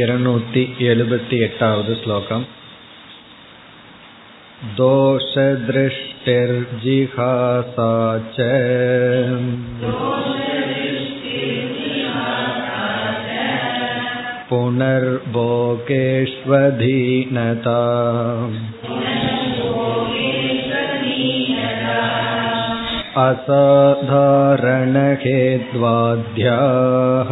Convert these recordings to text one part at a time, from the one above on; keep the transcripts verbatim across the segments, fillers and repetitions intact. இருநூத்தி எழுபத்தி எட்டாவது ஸ்லோகம். தோஷதிருஷ்டிர் ஜிஹாசாச்ச புனர்போகேஷ்வதீனதா அசாதாரணஹேத்வாத்யாஹ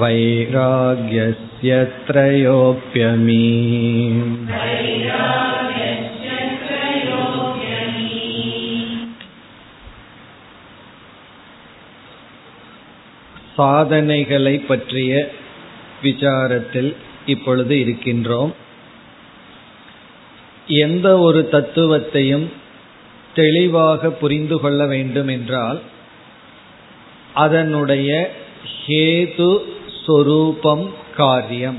வைராக்யஸ்ய த்ரயோப்யமீ. சாதனைகளை பற்றிய விசாரத்தில் இப்பொழுது இருக்கின்றோம். எந்த ஒரு தத்துவத்தையும் தெளிவாக புரிந்து கொள்ள வேண்டும் என்றால் அதனுடைய ஹேது சொரூபம் காரியம்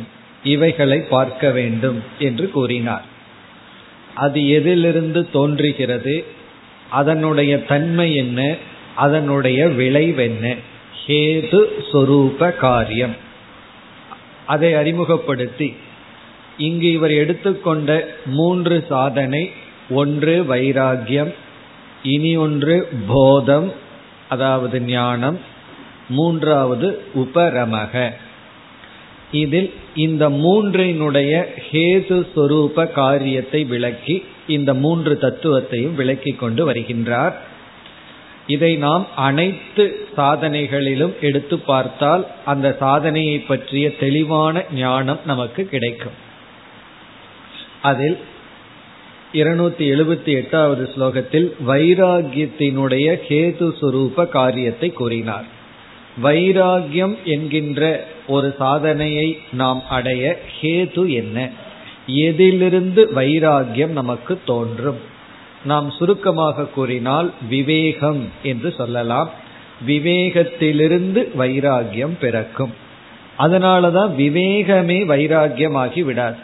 இவைகளை பார்க்க வேண்டும் என்று கூறினார். அது எதிலிருந்து தோன்றுகிறது, அதனுடைய தன்மை என்ன, அதனுடைய விளைவென்ன, ஹேது சொரூப காரியம் அதை அறிமுகப்படுத்தி இங்கு இவர் எடுத்துக்கொண்ட மூன்று சாதனை, ஒன்று வைராகியம், இனி ஒன்று போதம் அதாவது ஞானம், மூன்றாவது உபரமக. இதில் இந்த மூன்றினுடைய ஹேது சொரூப காரியத்தை விளக்கி இந்த மூன்று தத்துவத்தையும் விளக்கி கொண்டு வருகின்றார். இதை நாம் அனைத்து சாதனைகளிலும் எடுத்து பார்த்தால் அந்த சாதனையை பற்றிய தெளிவான ஞானம் நமக்கு கிடைக்கும். அதில் இருநூத்தி எழுபத்தி எட்டாவது ஸ்லோகத்தில் வைராகியத்தினுடைய ஹேது சுரூப காரியத்தை கூறினார். வைராகியம் என்கின்ற ஒரு சாதனையை நாம் அடைய ஹேது என்ன, எதிலிருந்து வைராகியம் நமக்கு தோன்றும். நாம் சுருக்கமாக கூறினால் விவேகம் என்று சொல்லலாம். விவேகத்திலிருந்து வைராகியம் பிறக்கும். அதனாலதான் விவேகமே வைராகியமாகி விடாது.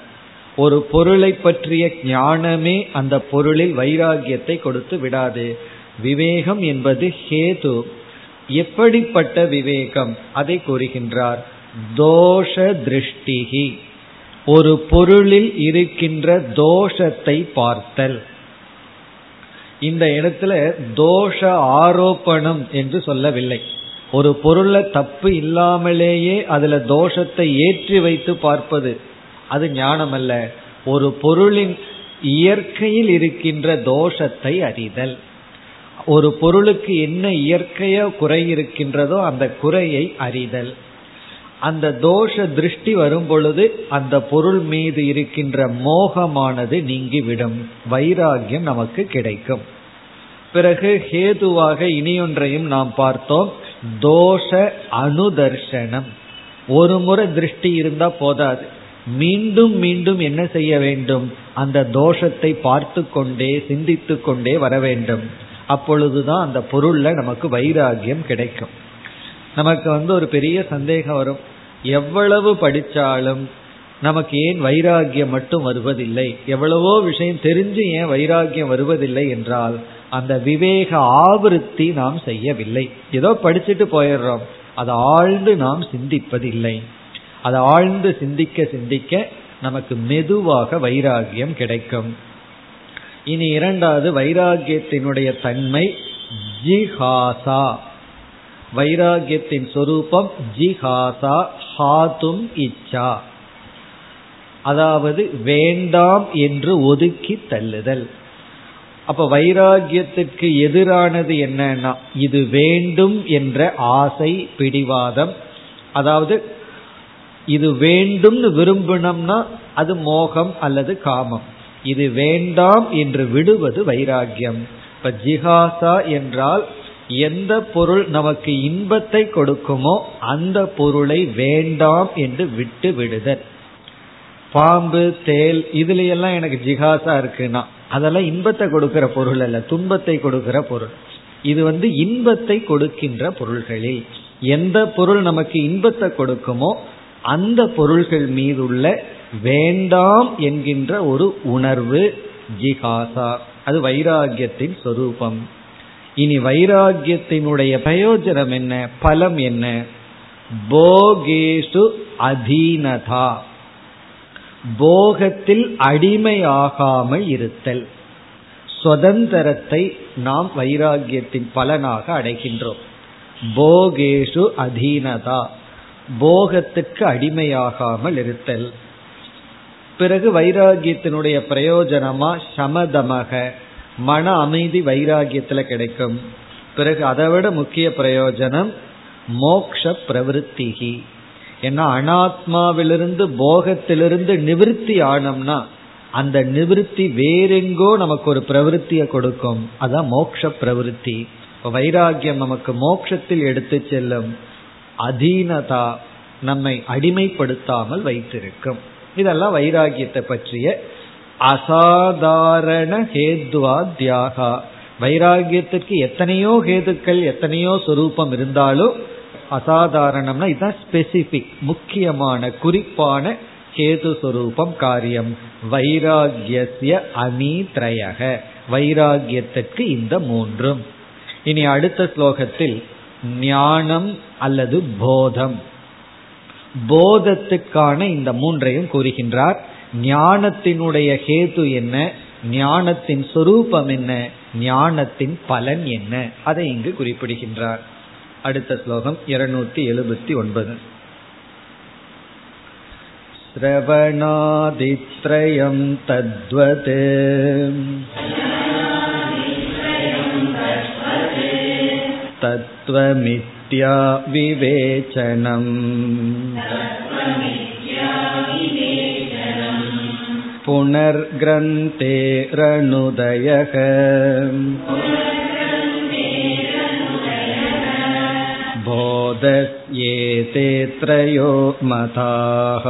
ஒரு பொருளை பற்றிய ஞானமே அந்த பொருளில் வைராகியத்தை கொடுத்து விடாது. விவேகம் என்பது ஹேது. எப்படிப்பட்ட விவேகம் அதை கூறுகின்றார். தோஷ திருஷ்டிகி, ஒரு பொருளில் இருக்கின்ற தோஷத்தை பார்த்தல். இந்த இடத்துல தோஷ ஆரோபணம் என்று சொல்லவில்லை. ஒரு பொருள்ல தப்பு இல்லாமலேயே அதுல தோஷத்தை ஏற்றி வைத்து பார்ப்பது அது ஞானம் அல்ல. ஒரு பொருளின் இயற்கையில் இருக்கின்ற தோஷத்தை அறிதல். ஒரு பொருளுக்கு என்ன இயற்கையோ குறை இருக்கின்றதோ அந்த குறையை அறிதல். அந்த தோஷ திருஷ்டி வரும் பொழுது அந்த பொருள் மீது இருக்கின்ற மோகமானது நீங்கிவிடும். வைராகியம் நமக்கு கிடைக்கும். பிறகு ஹேதுவாக இனியொன்றையும் நாம் பார்த்தோம், தோஷ அனுதர்சனம். ஒரு முறை திருஷ்டி இருந்தா போதாது, மீண்டும் மீண்டும் என்ன செய்ய வேண்டும், அந்த தோஷத்தை பார்த்து கொண்டே சிந்தித்து கொண்டே வர வேண்டும். அப்பொழுதுதான் அந்த பொருள்ல நமக்கு வைராகியம் கிடைக்கும். நமக்கு வந்து ஒரு பெரிய சந்தேகம் வரும், எவ்வளவு படித்தாலும் நமக்கு ஏன் வைராகியம் மட்டும் வருவதில்லை, எவ்வளவோ விஷயம் தெரிஞ்சு ஏன் வைராகியம் வருவதில்லை என்றால் அந்த விவேக ஆவருத்தி நாம் செய்யவில்லை. ஏதோ படிச்சுட்டு போயிடுறோம், அதை ஆழ்ந்து நாம் சிந்திப்பதில்லை. அதை ஆழ்ந்து சிந்திக்க சிந்திக்க நமக்கு மெதுவாக வைராகியம் கிடைக்கும். இனி இரண்டாவது வைராகியத்தினுடைய தன்மை ஜிஹாசா. வைராகியத்தின் சொரூபம் ஜிஹாசா ஹாதும் இச்சா, அதாவது வேண்டாம் என்று ஒதுக்கி தள்ளுதல். அப்ப வைராகியத்திற்கு எதிரானது என்னன்னா இது வேண்டும் என்ற ஆசை பிடிவாதம். அதாவது இது வேண்டும்னு விரும்பணும்னா அது மோகம் அல்லது காமம். இது வேண்டாம் என்று விடுவது வைராகியம். இப்ப ஜிஹாசா என்றால் எந்த பொருள் நமக்கு இன்பத்தை கொடுக்குமோ அந்த பொருளை வேண்டாம் என்று விட்டு விடுதல். பாம்பு, தேல், இதுல எல்லாம் எனக்கு ஜிஹாசா இருக்குன்னா அதெல்லாம் இன்பத்தை கொடுக்கிற பொருள் அல்ல, துன்பத்தை கொடுக்கிற பொருள். இது வந்து இன்பத்தை கொடுக்கின்ற பொருள்களில் எந்த பொருள் நமக்கு இன்பத்தை கொடுக்குமோ அந்த பொருள்கள் மீதுள்ள வேண்டாம் என்கின்ற ஒரு உணர்வு ஜிஹாசா, அது வைராகியத்தின் சொரூபம். இனி வைராகியத்தினுடைய பிரயோஜனம் என்ன, பலம் என்ன? போகேஷு அதீனதா, போகத்தில் அடிமையாகாமல் இருத்தல். சுதந்திரத்தை நாம் வைராகியத்தின் பலனாக அடைகின்றோம். போகேஷு அதீனதா, போகத்துக்கு அடிமையாகாமல் இருத்தல். பிறகு வைராகியத்தினுடைய பிரயோஜனமா சமதமாக மன அமைதி வைராகியத்தில் கிடைக்கும். பிறகு அதை விட முக்கிய பிரயோஜனம் மோக்ஷ பிரவருத்திகி. ஏன்னா அனாத்மாவிலிருந்து போகத்திலிருந்து நிவிருத்தி ஆனம்னா அந்த நிவிருத்தி வேறெங்கோ நமக்கு ஒரு பிரவருத்தியை கொடுக்கும், அதான் மோக்ஷ பிரவருத்தி. வைராகியம் நமக்கு மோக்ஷத்தில் எடுத்து செல்லும். அதீனதா நம்மை அடிமைப்படுத்தாமல் வைத்திருக்கும். இதெல்லாம் வைராகியத்தை பற்றிய அசாதாரண ஹேதுவா தியாகா. வைராகியத்திற்கு எத்தனையோ ஹேதுக்கள் எத்தனையோ சொரூபம் இருந்தாலும் அசாதாரணம்னா இதுதான் ஸ்பெசிபிக், முக்கியமான குறிப்பான ஹேது சொரூபம் காரியம். வைராகியஸ்ய அமீத்ரயக, வைராகியத்திற்கு இந்த மூன்றும். இனி அடுத்த ஸ்லோகத்தில் ஞானம் அல்லது போதம், போதத்துக்கான இந்த மூன்றையும் கூறுகின்றார். ஞானத்தினுடைய ஹேது என்ன, ஞானத்தின் சொரூபம் என்ன, ஞானத்தின் பலன் என்ன, அதை இங்கு குறிப்பிடுகின்றார். அடுத்த ஸ்லோகம் இருநூற்றி எழுபத்தி ஒன்பது. ஸ்ரவணாதித்ரயம் தத்வத் தத்வமித்யா விவேச்சனம் புனர்க்ரந்தே ரணுதயக போதஸ்யேதே த்ரயோ மதாஹ.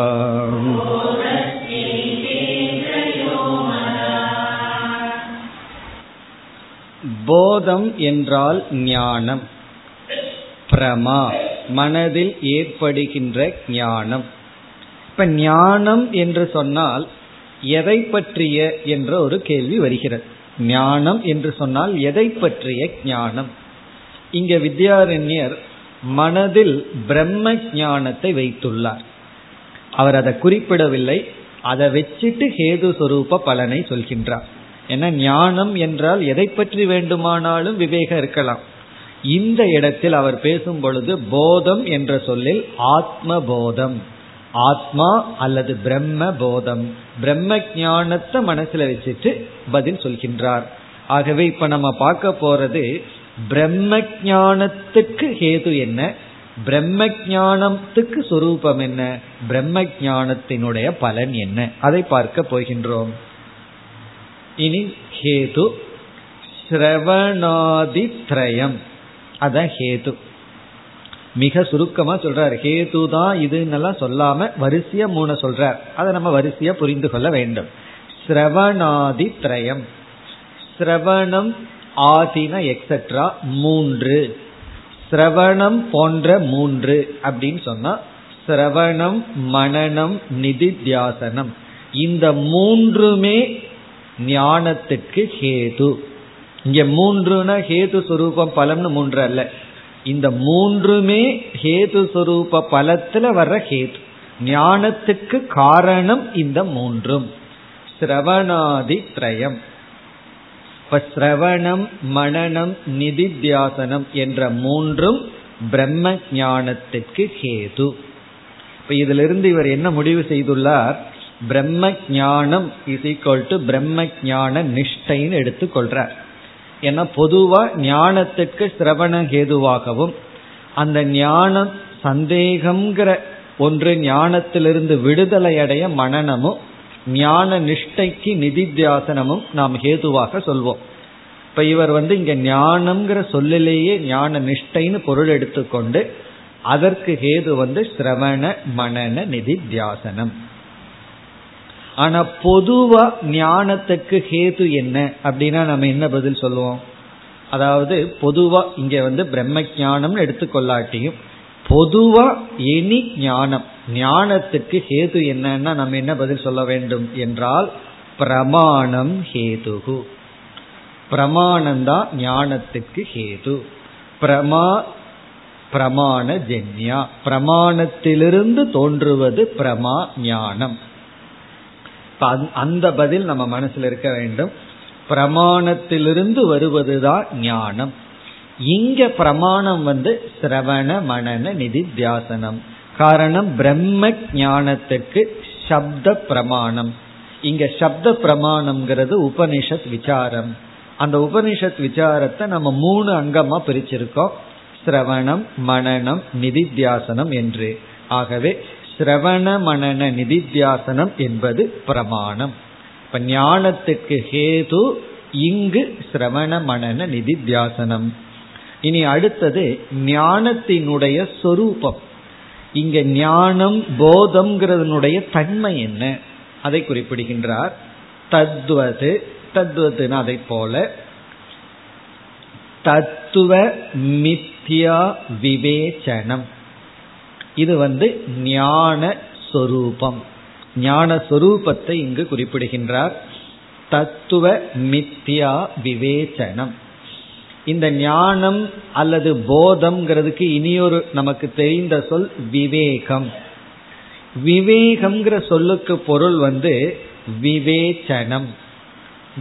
போதம் என்றால் ஞானம், பிரமா மனதில் ஏற்படுகின்ற ஞானம். இப்ப ஞானம் என்று சொன்னால் எதை பற்றிய என்ற ஒரு கேள்வி வருகிறது. ஞானம் என்று சொன்னால் எதை பற்றிய ஞானம்? இங்க வித்யாரண்யர் மனதில் பிரம்ம ஞானத்தை வைத்துள்ளார். அவர் அதை குறிப்பிடவில்லை, அதை வச்சிட்டு ஹேது சொரூப பலனை சொல்கின்றார். ஏன்னா ஞானம் என்றால் எதை பற்றி வேண்டுமானாலும் விவேகம் இருக்கலாம். இந்த இடத்தில் அவர் பேசும் பொழுது போதம் என்ற சொல்லில் ஆத்ம போதம், ஆத்மா அல்லது பிரம்ம போதம், பிரம்ம ஞானத்தை மனசுல வச்சுட்டு பதில் சொல்கின்றார். ஆகவே இப்ப நம்ம பார்க்க போறது பிரம்ம ஞானத்துக்கு ஹேது என்ன, பிரம்ம ஞானத்துக்கு சொரூபம் என்ன, பிரம்ம ஞானத்தினுடைய பலன் என்ன, அதை பார்க்க போகின்றோம். இனி ஹேது ஸ்ரவணாதித்ரயம், அதான் ஹேது. மிக சுருக்கமா சொல்றார், ஹேது தான் இதுன்னெல்லாம் சொல்லாம வரிசையா மூணு சொல்றார். அதை நம்ம வரிசையா புரிந்து கொள்ள வேண்டும். ஸ்ரவணாதி திரயம், ஸ்ரவணம் ஆதின எக்ஸெட்ரா மூன்று, ஸ்ரவணம் போன்ற மூன்று அப்படின்னு சொன்னா ஸ்ரவணம் மனநம் நிதித்தியாசனம், இந்த மூன்றுமே ஞானத்துக்கு ஹேது. இங்க மூன்றுனா ஹேது சுரூபம் பலம்னு மூன்று அல்ல, இந்த மூன்றுமே ஹேது சொரூப பலத்துல வர்ற ஹேது, ஞானத்துக்கு காரணம் இந்த மூன்றும். ஸ்ரவணாதி திரயம், இப்ப ஸ்ரவணம் மனனம் நிதித்தியாசனம் என்ற மூன்றும் பிரம்ம ஞானத்துக்கு ஹேது. இப்ப இதிலிருந்து இவர் என்ன முடிவு செய்துள்ளார், பிரம்ம ஞானம் இஸ் ஈக்வல் டு பிரம்ம ஞான நிஷ்டைன்னு எடுத்துக்கொள்றார். ஏன்னா பொதுவா ஞானத்திற்கு சிரவண ஹேதுவாகவும், அந்த ஞானம் சந்தேகம்ங்கிற ஒன்று ஞானத்திலிருந்து விடுதலை அடைய மனநமும், ஞான நிஷ்டைக்கு நிதித்தியாசனமும் நாம் ஹேதுவாக சொல்வோம். இப்ப இவர் வந்து இங்க ஞானம்ங்கிற சொல்லிலேயே ஞான நிஷ்டைன்னு பொருள் எடுத்துக்கொண்டு அதற்கு ஹேது வந்து சிரவண மனன நிதித்தியாசனம். ஆனா பொதுவா ஞானத்துக்கு ஹேது என்ன அப்படின்னா நம்ம என்ன பதில் சொல்லுவோம்? அதாவது பொதுவா இங்க வந்து பிரம்ம ஞானம்னு எடுத்துக்கொள்ளாட்டியும் பொதுவா எனி ஞானம், ஞானத்துக்கு ஹேது என்னன்னா நம்ம என்ன பதில் சொல்ல வேண்டும் என்றால் பிரமாணம் ஹேதுகு. பிரமாணம்தான் ஞானத்துக்கு ஹேது. பிரமா பிரமாண ஜன்யா, பிரமாணத்திலிருந்து தோன்றுவது பிரமா ஞானம். அந்த பதில் நம்ம மனசுல இருக்க வேண்டும். பிரமாணத்திலிருந்து வருவதுதான் ஞானம். இங்க பிரமாணம் வந்து சிரவண மனன நிதித்தியாசனம். காரணம் பிரம்ம ஞானத்துக்கு சப்த பிரமாணம். இங்க சப்த பிரமாணம்ங்கிறது உபனிஷத் விசாரம். அந்த உபனிஷத் விசாரத்தை நம்ம மூணு அங்கமா பிரிச்சிருக்கோம், சிரவணம் மனனம் நிதித்தியாசனம் என்று. ஆகவே சிரவண மனன நிதித்தியாசனம் என்பது பிரமாணம். இப்ப ஞானத்துக்கு ஹேது இங்கு சிரவண மனன நிதித்தியாசனம். இனி அடுத்தது ஞானத்தினுடைய சொரூபம். இங்க ஞானம் போதம்ங்கிறதனுடைய தன்மை என்ன, அதை குறிப்பிடுகின்றார். தத்வது, தத்வதுனா அதை போல, தத்துவ மித்யா விவேச்சனம். இது வந்து ஞான சொரூபம். ஞான சொரூபத்தை இங்கு குறிப்பிடுகின்றார். தத்துவ மித்யா விவேச்சனம். இந்த ஞானம் அல்லது போதம்ங்கிறதுக்கு இனியொரு நமக்கு தெரிந்த சொல் விவேகம். விவேகம்ங்கிற சொல்லுக்கு பொருள் வந்து விவேச்சனம்.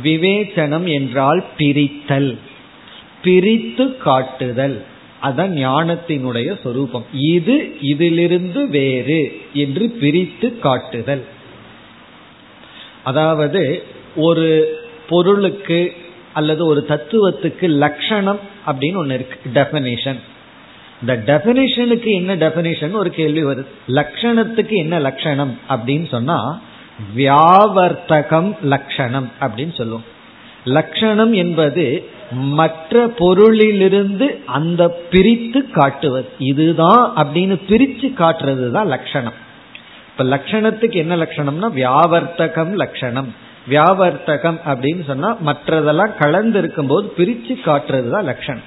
விவேச்சனம் என்றால் பிரித்தல், பிரித்து காட்டுதல். அதான் ஞானத்தினுடைய சொரூபம். இது இதிலிருந்து வேறு என்று பிரித்து காட்டுதல். அதாவது ஒரு பொருளுக்கு அல்லது ஒரு தத்துவத்துக்கு லட்சணம் அப்படின்னு ஒன்று இருக்கு, டெஃபனிஷன். இந்த டெஃபனிஷனுக்கு என்ன டெஃபனிஷன் ஒரு கேள்வி வருது, லட்சணத்துக்கு என்ன லட்சணம் அப்படின்னு சொன்னா வியாவர்த்தகம் லட்சணம் அப்படின்னு சொல்லுவோம். லட்சணம் என்பது மற்ற பொருளிலிருந்து அந்த பிரித்து காட்டுவது, இதுதான் அப்படின்னு பிரித்து காட்டுறது தான் லட்சணம். இப்ப லட்சணத்துக்கு என்ன லட்சணம்னா வியாவர்த்தகம் லட்சணம். வியாவர்த்தகம் அப்படின்னு சொன்னா மற்றதெல்லாம் கலந்து இருக்கும்போது பிரித்து காட்டுறது தான் லட்சணம்.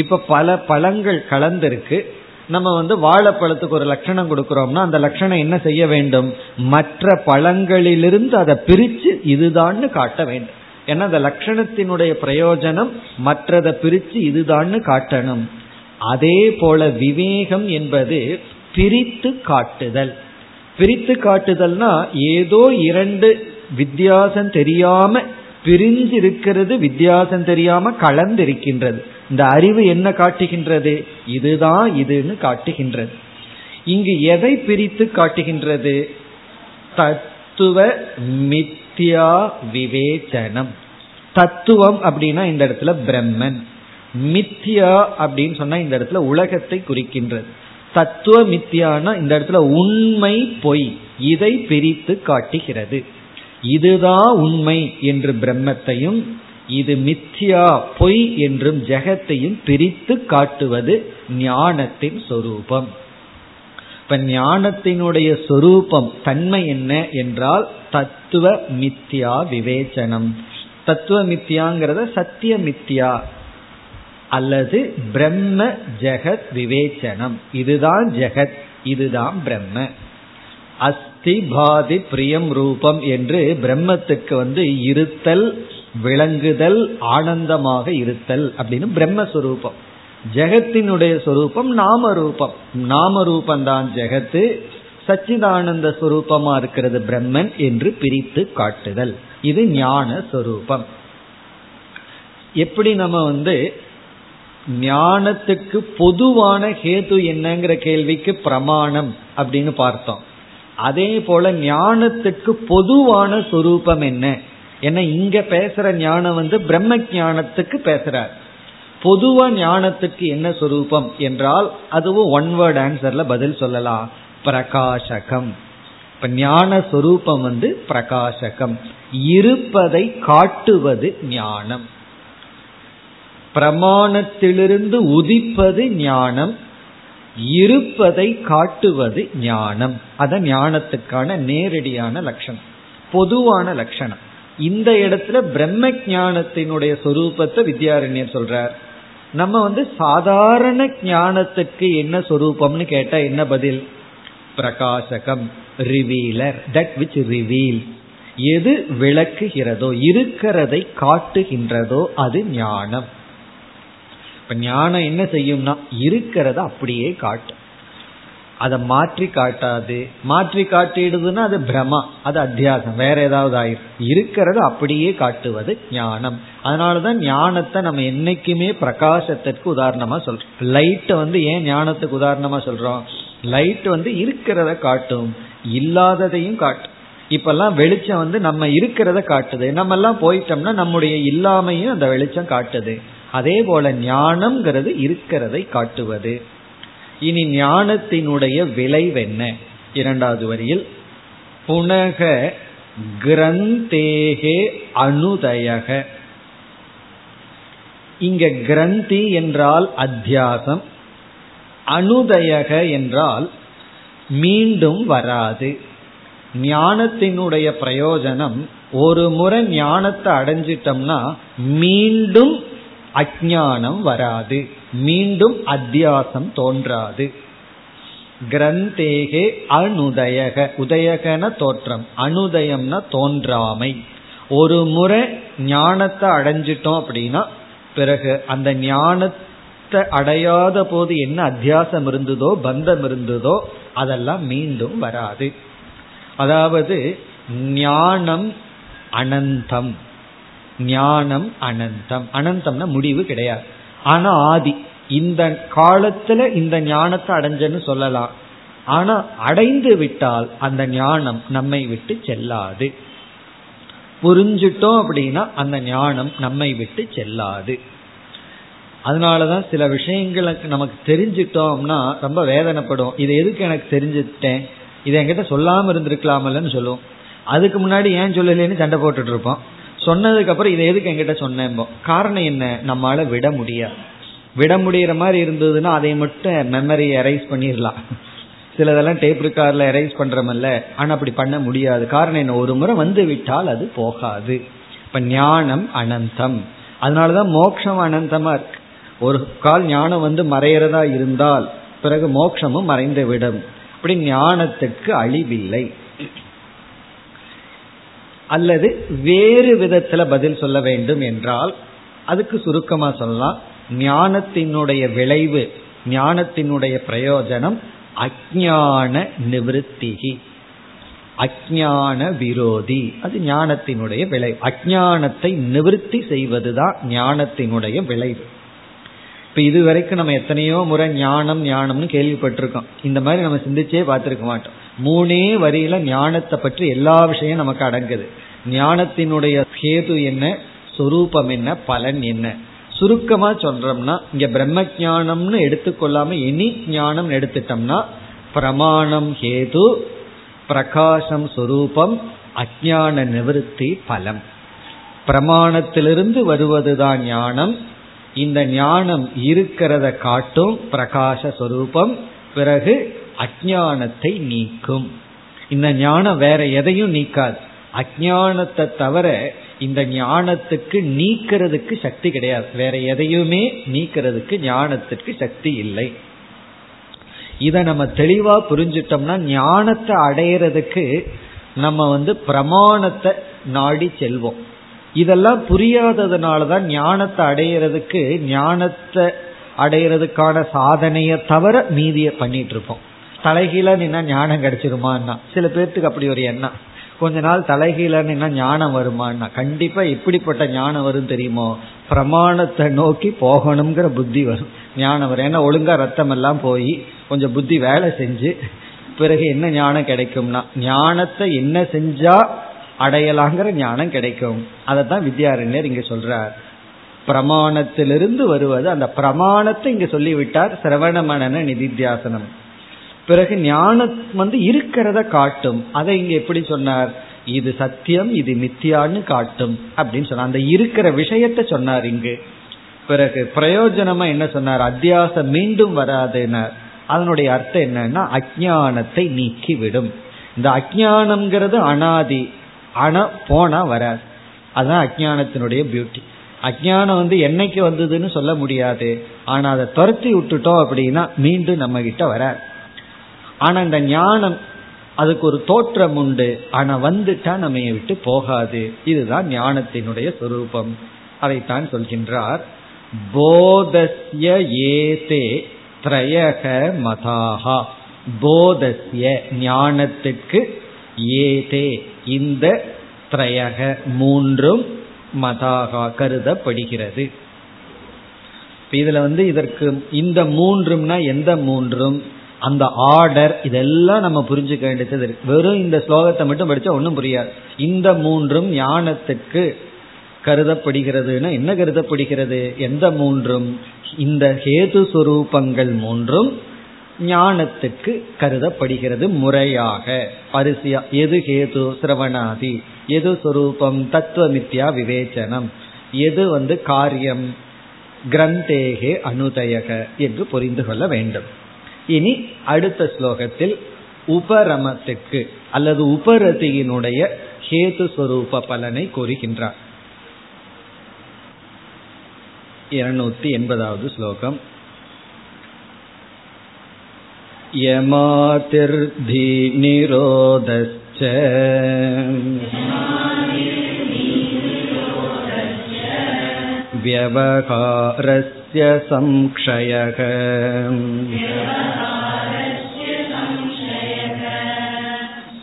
இப்ப பல பழங்கள் கலந்துருக்கு, நம்ம வந்து வாழைப்பழத்துக்கு ஒரு லட்சணம் கொடுக்கிறோம்னா அந்த லட்சணம் என்ன செய்ய வேண்டும், மற்ற பழங்களிலிருந்து அதை பிரித்து இதுதான்னு காட்ட வேண்டும். ஏன்னா அந்த லட்சணத்தினுடைய பிரயோஜனம் மற்றதை பிரித்து இதுதான்னு காட்டணும். அதே போல விவேகம் என்பது பிரித்து காட்டுதல். பிரித்து காட்டுதல்னா ஏதோ இரண்டு வித்தியாசம் தெரியாம பிரிஞ்சிருக்கிறது, வித்தியாசம் தெரியாம கலந்திருக்கின்றது. இந்த அறிவு என்ன காட்டுகின்றது, இதுதான் இதுன்னு காட்டுகின்றது. இங்கு எதை பிரித்து காட்டுகின்றது, தத்துவ மித்யா விவேச்சனம். தத்துவம் அப்படின்னா இந்த இடத்துல பிரம்மன், மித்யா அப்படின்னு சொன்னா இந்த இடத்துல உலகத்தை குறிக்கின்றது. தத்துவ மித்யானா இந்த இடத்துல உண்மை பொய், இதை பிரித்து காட்டுகிறது. இதுதான் உண்மை என்று பிரம்மத்தையும், இது மித்யா பொய் என்றும் ஜெகத்தையும் பிரித்து காட்டுவது ஞானத்தின் சொரூபம். இப்ப ஞானத்தினுடைய சொரூபம் தன்மை என்ன என்றால் தத்துவ மித்யா விவேச்சனம். தத்துவ மித்யாங்கிறத சத்திய மித்யா அல்லது பிரம்ம ஜெகத் விவேச்சனம். இதுதான் ஜெகத், இதுதான் பிரம்ம. அஸ்தி பாதி பிரியம் ரூபம் என்று பிரம்மத்துக்கு வந்து இருத்தல், விளங்குதல், ஆனந்தமாக இருத்தல் அப்படின்னு பிரம்மஸ்வரூபம். ஜெகத்தினுடைய சொரூபம் நாம ரூபம். நாம ரூபந்தான் ஜெகத்து, சச்சிதானந்த ஸ்வரூபமா இருக்கிறது பிரம்மன் என்று பிரித்து காட்டுதல். இது ஞான சொரூபம். எப்படி நம்ம வந்து ஞானத்துக்கு பொதுவான ஹேது என்னங்கிற கேள்விக்கு பிரமாணம் அப்படின்னு பார்த்தோம், அதே போல ஞானத்துக்கு பொதுவான சொரூபம் என்ன. ஏன்னா இங்க பேசுற ஞானம் வந்து பிரம்ம ஞானத்துக்கு பேசுறார். பொதுவா ஞானத்துக்கு என்ன சொரூபம் என்றால் அதுவும் ஒன் வேர்ட் ஆன்சர்ல பதில் சொல்லலாம், பிரகாசகம். இப்ப ஞான சொரூபம் வந்து பிரகாசகம், இருப்பதை காட்டுவது ஞானம். பிரமாணத்திலிருந்து உதிப்பது ஞானம், இருப்பதை காட்டுவது ஞானம். அத ஞானத்துக்கான நேரடியான லட்சணம், பொதுவான லட்சணம். இந்த இடத்துல பிரம்ம ஞானத்தினுடைய சொரூபத்தை வித்யாரண்யர் சொல்றார். நம்ம வந்து சாதாரண ஞானத்துக்கு என்ன சொரூபம்னு கேட்டா என்ன பதில், பிரகாசகம், ரிவீலர், தட் விச் ரிவீல். எது விளக்குகிறதோ, இருக்கிறதை காட்டுகின்றதோ அது ஞானம். இப்ப ஞானம் என்ன செய்யும்னா இருக்கிறத அப்படியே காட்டும், அதை மாற்றி காட்டாது. மாற்றி காட்டிடுதுன்னா அது பிரமா, அது அத்தியாசம், வேற ஏதாவது ஆயிரும். இருக்கிறத அப்படியே காட்டுவது ஞானம். அதனாலதான் ஞானத்தை நம்ம என்னைக்குமே பிரகாசத்திற்கு உதாரணமா சொல்றோம். லைட்டை வந்து ஏன் ஞானத்துக்கு உதாரணமா சொல்றோம்? லைட் வந்து இருக்கிறத காட்டும், இல்லாததையும் காட்டும். இப்பெல்லாம் வெளிச்சம் வந்து நம்ம இருக்கிறத காட்டுது, நம்ம எல்லாம் போயிட்டோம்னா நம்முடைய இல்லாமையும் அந்த வெளிச்சம் காட்டுது. அதே போல ஞானம்ங்கிறது இருக்கிறதை காட்டுவது. இனி ஞானத்தினுடைய விளைவென்ன? இரண்டாவது வரியில் புனக கிரந்தேகே அனுதயக. இங்க கிரந்தி என்றால் அத்தியாசம், அனுதயக என்றால் மீண்டும் வராது. ஞானத்தினுடைய பிரயோஜனம், ஒரு முறை ஞானத்தை அடைஞ்சிட்டோம்னா மீண்டும் அஞ்ஞானம் வராது, மீண்டும் அத்தியாசம் தோன்றாது. கிரந்தேகே அனுதயக, உதயகன தோற்றம், அனுதயம்னா தோன்றாமை. ஒரு முறை ஞானத்தை அடைஞ்சிட்டோம் அப்படின்னா பிறகு அந்த ஞானத்தை அடையாத போது என்ன அத்தியாசம் இருந்ததோ, பந்தம் இருந்ததோ, அதெல்லாம் மீண்டும் வராது. அதாவது ஞானம் அனந்தம், ஞானம் அனந்தம். அனந்தம்னா முடிவு கிடையாது, ஆனா ஆதி. இந்த காலத்துல இந்த ஞானத்தை அடைஞ்சன்னு சொல்லலாம், ஆனா அடைந்து விட்டால் அந்த ஞானம் நம்மை விட்டு செல்லாது. புரிஞ்சுட்டோம் அப்படின்னா அந்த ஞானம் நம்மை விட்டு செல்லாது. அதனாலதான் சில விஷயங்களை நமக்கு தெரிஞ்சிட்டோம்னா ரொம்ப வேதனைப்படும். இது எதுக்கு எனக்கு தெரிஞ்சுட்டேன், இதை என்கிட்ட சொல்லாம இருந்திருக்கலாமல்லன்னு சொல்லுவோம். அதுக்கு முன்னாடி ஏன் சொல்லலன்னு சண்டை போட்டுட்டு இருப்போம். சொன்னதுக்கு அப்புறம் இதை எதுக்கு என்கிட்ட சொன்னேன்? காரணம் என்ன? நம்மளால விட முடியாது. விட முடியற மாதிரி இருந்ததுன்னா அதை மட்டும் மெமரி எரைஸ் பண்ணிடலாம். சிலதெல்லாம் டேப் ரிகார்ட்ல எரைஸ் பண்றமல்ல, ஆனா அப்படி பண்ண முடியாது. காரணம் என்ன? ஒரு முறை வந்து விட்டால் அது போகாது. இப்ப ஞானம் அனந்தம், அதனாலதான் மோட்சம் அனந்தமா இருக்கு. ஒரு கால் ஞானம் வந்து மறையறதா இருந்தால் பிறகு மோட்சமும் மறைந்து விடும். அப்படி ஞானத்துக்கு அழிவில்லை. அல்லது வேறு விதத்துல பதில் சொல்ல வேண்டும் என்றால் அதுக்கு சுருக்கமா சொல்லலாம், ஞானத்தினுடைய விளைவு, ஞானத்தினுடைய பிரயோஜனம் அஞ்ஞான நிவர்த்திகி, அஞ்ஞான விரோதி. அது ஞானத்தினுடைய விளைவு. அஞ்ஞானத்தை நிவர்த்தி செய்வதுதான் ஞானத்தினுடைய விளைவு. இப்ப இதுவரைக்கும் நம்ம எத்தனையோ முறை ஞானம் ஞானம்னு கேள்விப்பட்டிருக்கோம். இந்த மாதிரி நம்ம சிந்திச்சே பார்த்திருக்க மாட்டோம். மூணே வரியில ஞானத்தை பற்றி எல்லா விஷயம் நமக்கு அடங்குது. ஞானத்தினுடைய ஹேது என்ன, சொரூபம் என்ன, பலன் என்ன. சுருக்கமா சொல்றோம்னா இங்க பிரம்ம ஞானம்னு எடுத்துக்கொள்ளாம இனி ஞானம் எடுத்துட்டோம்னா பிரமாணம் ஹேது, பிரகாசம் சொரூபம், அஜான நிவர்த்தி பலம். பிரமாணத்திலிருந்து வருவதுதான் ஞானம். இந்த ஞானம் இருக்கிறத காட்டும், பிரகாச சொரூபம், பிறகு அஞ்ஞானத்தை நீக்கும். இந்த ஞானம் வேற எதையும் நீக்காது. அஞ்ஞானத்தை தவிர இந்த ஞானத்துக்கு நீக்கிறதுக்கு சக்தி கிடையாது. வேற எதையுமே நீக்கிறதுக்கு ஞானத்துக்கு சக்தி இல்லை. இதை நம்ம தெளிவா புரிஞ்சிட்டோம்னா ஞானத்தை அடையிறதுக்கு நம்ம வந்து பிரமாணத்தை நாடி செல்வோம். இதெல்லாம் புரியாததுனாலதான் ஞானத்தை அடையிறதுக்கு, ஞானத்தை அடையிறதுக்கான சாதனையை தவிர மீதியை பண்ணிட்டு இருப்போம். தலைகீழ நின்னா ஞானம் கிடைச்சிருமான்னா சில பேர்த்துக்கு அப்படி ஒரு எண்ணம். கொஞ்ச நாள் தலைகீழ நின்னா ஞானம் வருமானா? கண்டிப்பா எப்படிப்பட்ட ஞானம் வரும் தெரியுமோ, பிரமாணத்தை நோக்கி போகணுங்கிற புத்தி வரும், ஞானம் வரும். ஏன்னா ஒழுங்கா ரத்தம் எல்லாம் போய் கொஞ்சம் புத்தி வேலை செஞ்சு பிறகு என்ன ஞானம் கிடைக்கும்னா ஞானத்தை என்ன செஞ்சா அடையலாங்கிற ஞானம் கிடைக்கும். அதைத்தான் வித்யாரண்யர் இங்க சொல்றார். பிரமாணத்திலிருந்து வருவது, அந்த பிரமாணத்தை இங்க சொல்லிவிட்டார், சிரவண மனன நிதித்தியாசனம். பிறகு ஞானம் வந்து இருக்கிறத காட்டும். அதை இங்க எப்படி சொன்னார்? இது சத்தியம், இது மித்தியான்னு காட்டும் அப்படின்னு சொன்னார். அந்த இருக்கிற விஷயத்த சொன்னார் இங்கு. பிறகு பிரயோஜனமா என்ன சொன்னார்? அத்தியாசம் மீண்டும் வராதுன்னார். அதனுடைய அர்த்தம் என்னன்னா அஜ்ஞானத்தை நீக்கிவிடும். இந்த அஜ்ஞானம்ங்கிறது அனாதி, ஆனா போனா வராது. அதுதான் அஜ்ஞானத்தினுடைய பியூட்டி. அஜ்ஞானம் வந்து என்னைக்கு வந்ததுன்னு சொல்ல முடியாது, ஆனா அதை துரத்தி விட்டுட்டோம் அப்படின்னா மீண்டும் நம்ம கிட்ட வராது. ஆனா இந்த ஞானம் அதுக்கு ஒரு தோற்றம் உண்டு, ஆனா வந்துட்டா நம்ம விட்டு போகாது. இதுதான் ஞானத்தினுடைய சொரூபம். அதைத்தான் சொல்கின்றார். போதஸ்ய ஏதே த்ரயக மதாஹா. போதஸ்ய ஞானத்துக்கு, ஏதே இந்த, த்ரயக மூன்றும், மதாகா கருதப்படுகிறது. இதுல வந்து இதற்கு இந்த மூன்றும்னா எந்த மூன்றும், அந்த ஆர்டர், இதெல்லாம் நம்ம புரிஞ்சுக்க வேண்டியது. வெறும் இந்த ஸ்லோகத்தை மட்டும் படிச்சா ஒன்றும் புரியாது. இந்த மூன்றும் ஞானத்துக்கு கருதப்படுகிறதுனா என்ன கருதப்படுகிறது? எந்த மூன்றும்? இந்த ஹேது சுரூபங்கள் மூன்றும் ஞானத்துக்கு கருதப்படுகிறது முறையாக. அரிசியா எது ஹேது சிரவணாதி, எது சுரூபம் தத்துவமித்யா விவேச்சனம், எது வந்து காரியம், கிரந்தேகே அனுதயக என்று புரிந்து கொள்ள வேண்டும். இனி அடுத்த ஸ்லோகத்தில் உபரமத்துக்கு அல்லது உபரதியினுடைய ஹேது ஸ்வரூப பலனை கூறுகின்றார். இருநூத்தி எண்பதாவது ஸ்லோகம். யமாதிர்தி நிரோதஸ்ச வ்யவஹாரஸ்ய சம்க்ஷயக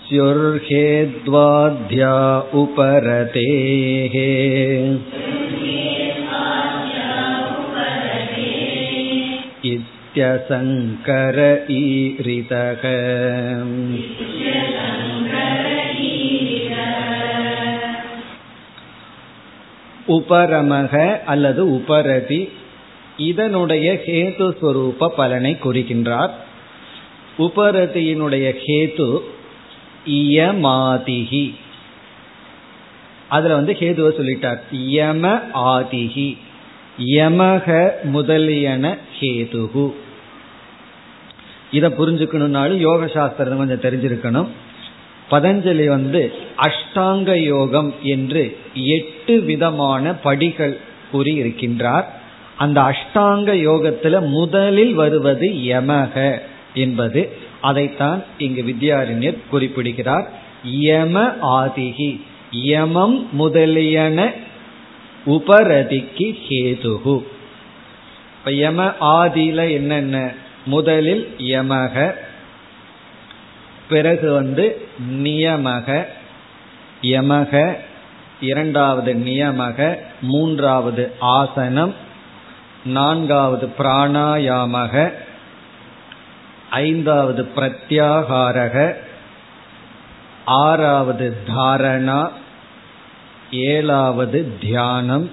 ஸ்யுர்ஹேத்வாத்யா உபரதேஹே இத்யசங்கர ஈரிதக. உபரமக அல்லது உபரதி, இதனுடைய ஹேது ஸ்வரூப பலனை குறிக்கின்றார். உபரதியினுடைய ஹேது இயமாதிகி. அதுல வந்து ஹேதுவை சொல்லிட்டார். யம ஆதிகி, யமக முதலியன ஹேதுகு. இதை புரிஞ்சுக்கணும்னாலும் யோக சாஸ்திரம் கொஞ்சம் தெரிஞ்சிருக்கணும். பதஞ்சலி வந்து அஷ்டாங்க யோகம் என்று எட்டு விதமான படிகள் கூறி இருக்கின்றார். அந்த அஷ்டாங்க யோகத்துல முதலில் வருவது யமக என்பது. அதைத்தான் இங்கு வித்யாரண்யர் குறிப்பிடுகிறார். யம ஆதிகி, யமம் முதலியன உபரதிக்கு ஹேதுகு. இப்ப யம ஆதியில என்னென்ன? முதலில் யமக, பிறகு வந்து நியமக, யமக, இரண்டாவது நியமக, மூன்றாவது ஆசனம், நான்காவது பிராணாயாமக, ஐந்தாவது பிரத்யாகாரக, ஆறாவது தாரணா, ஏழாவது தியானம்,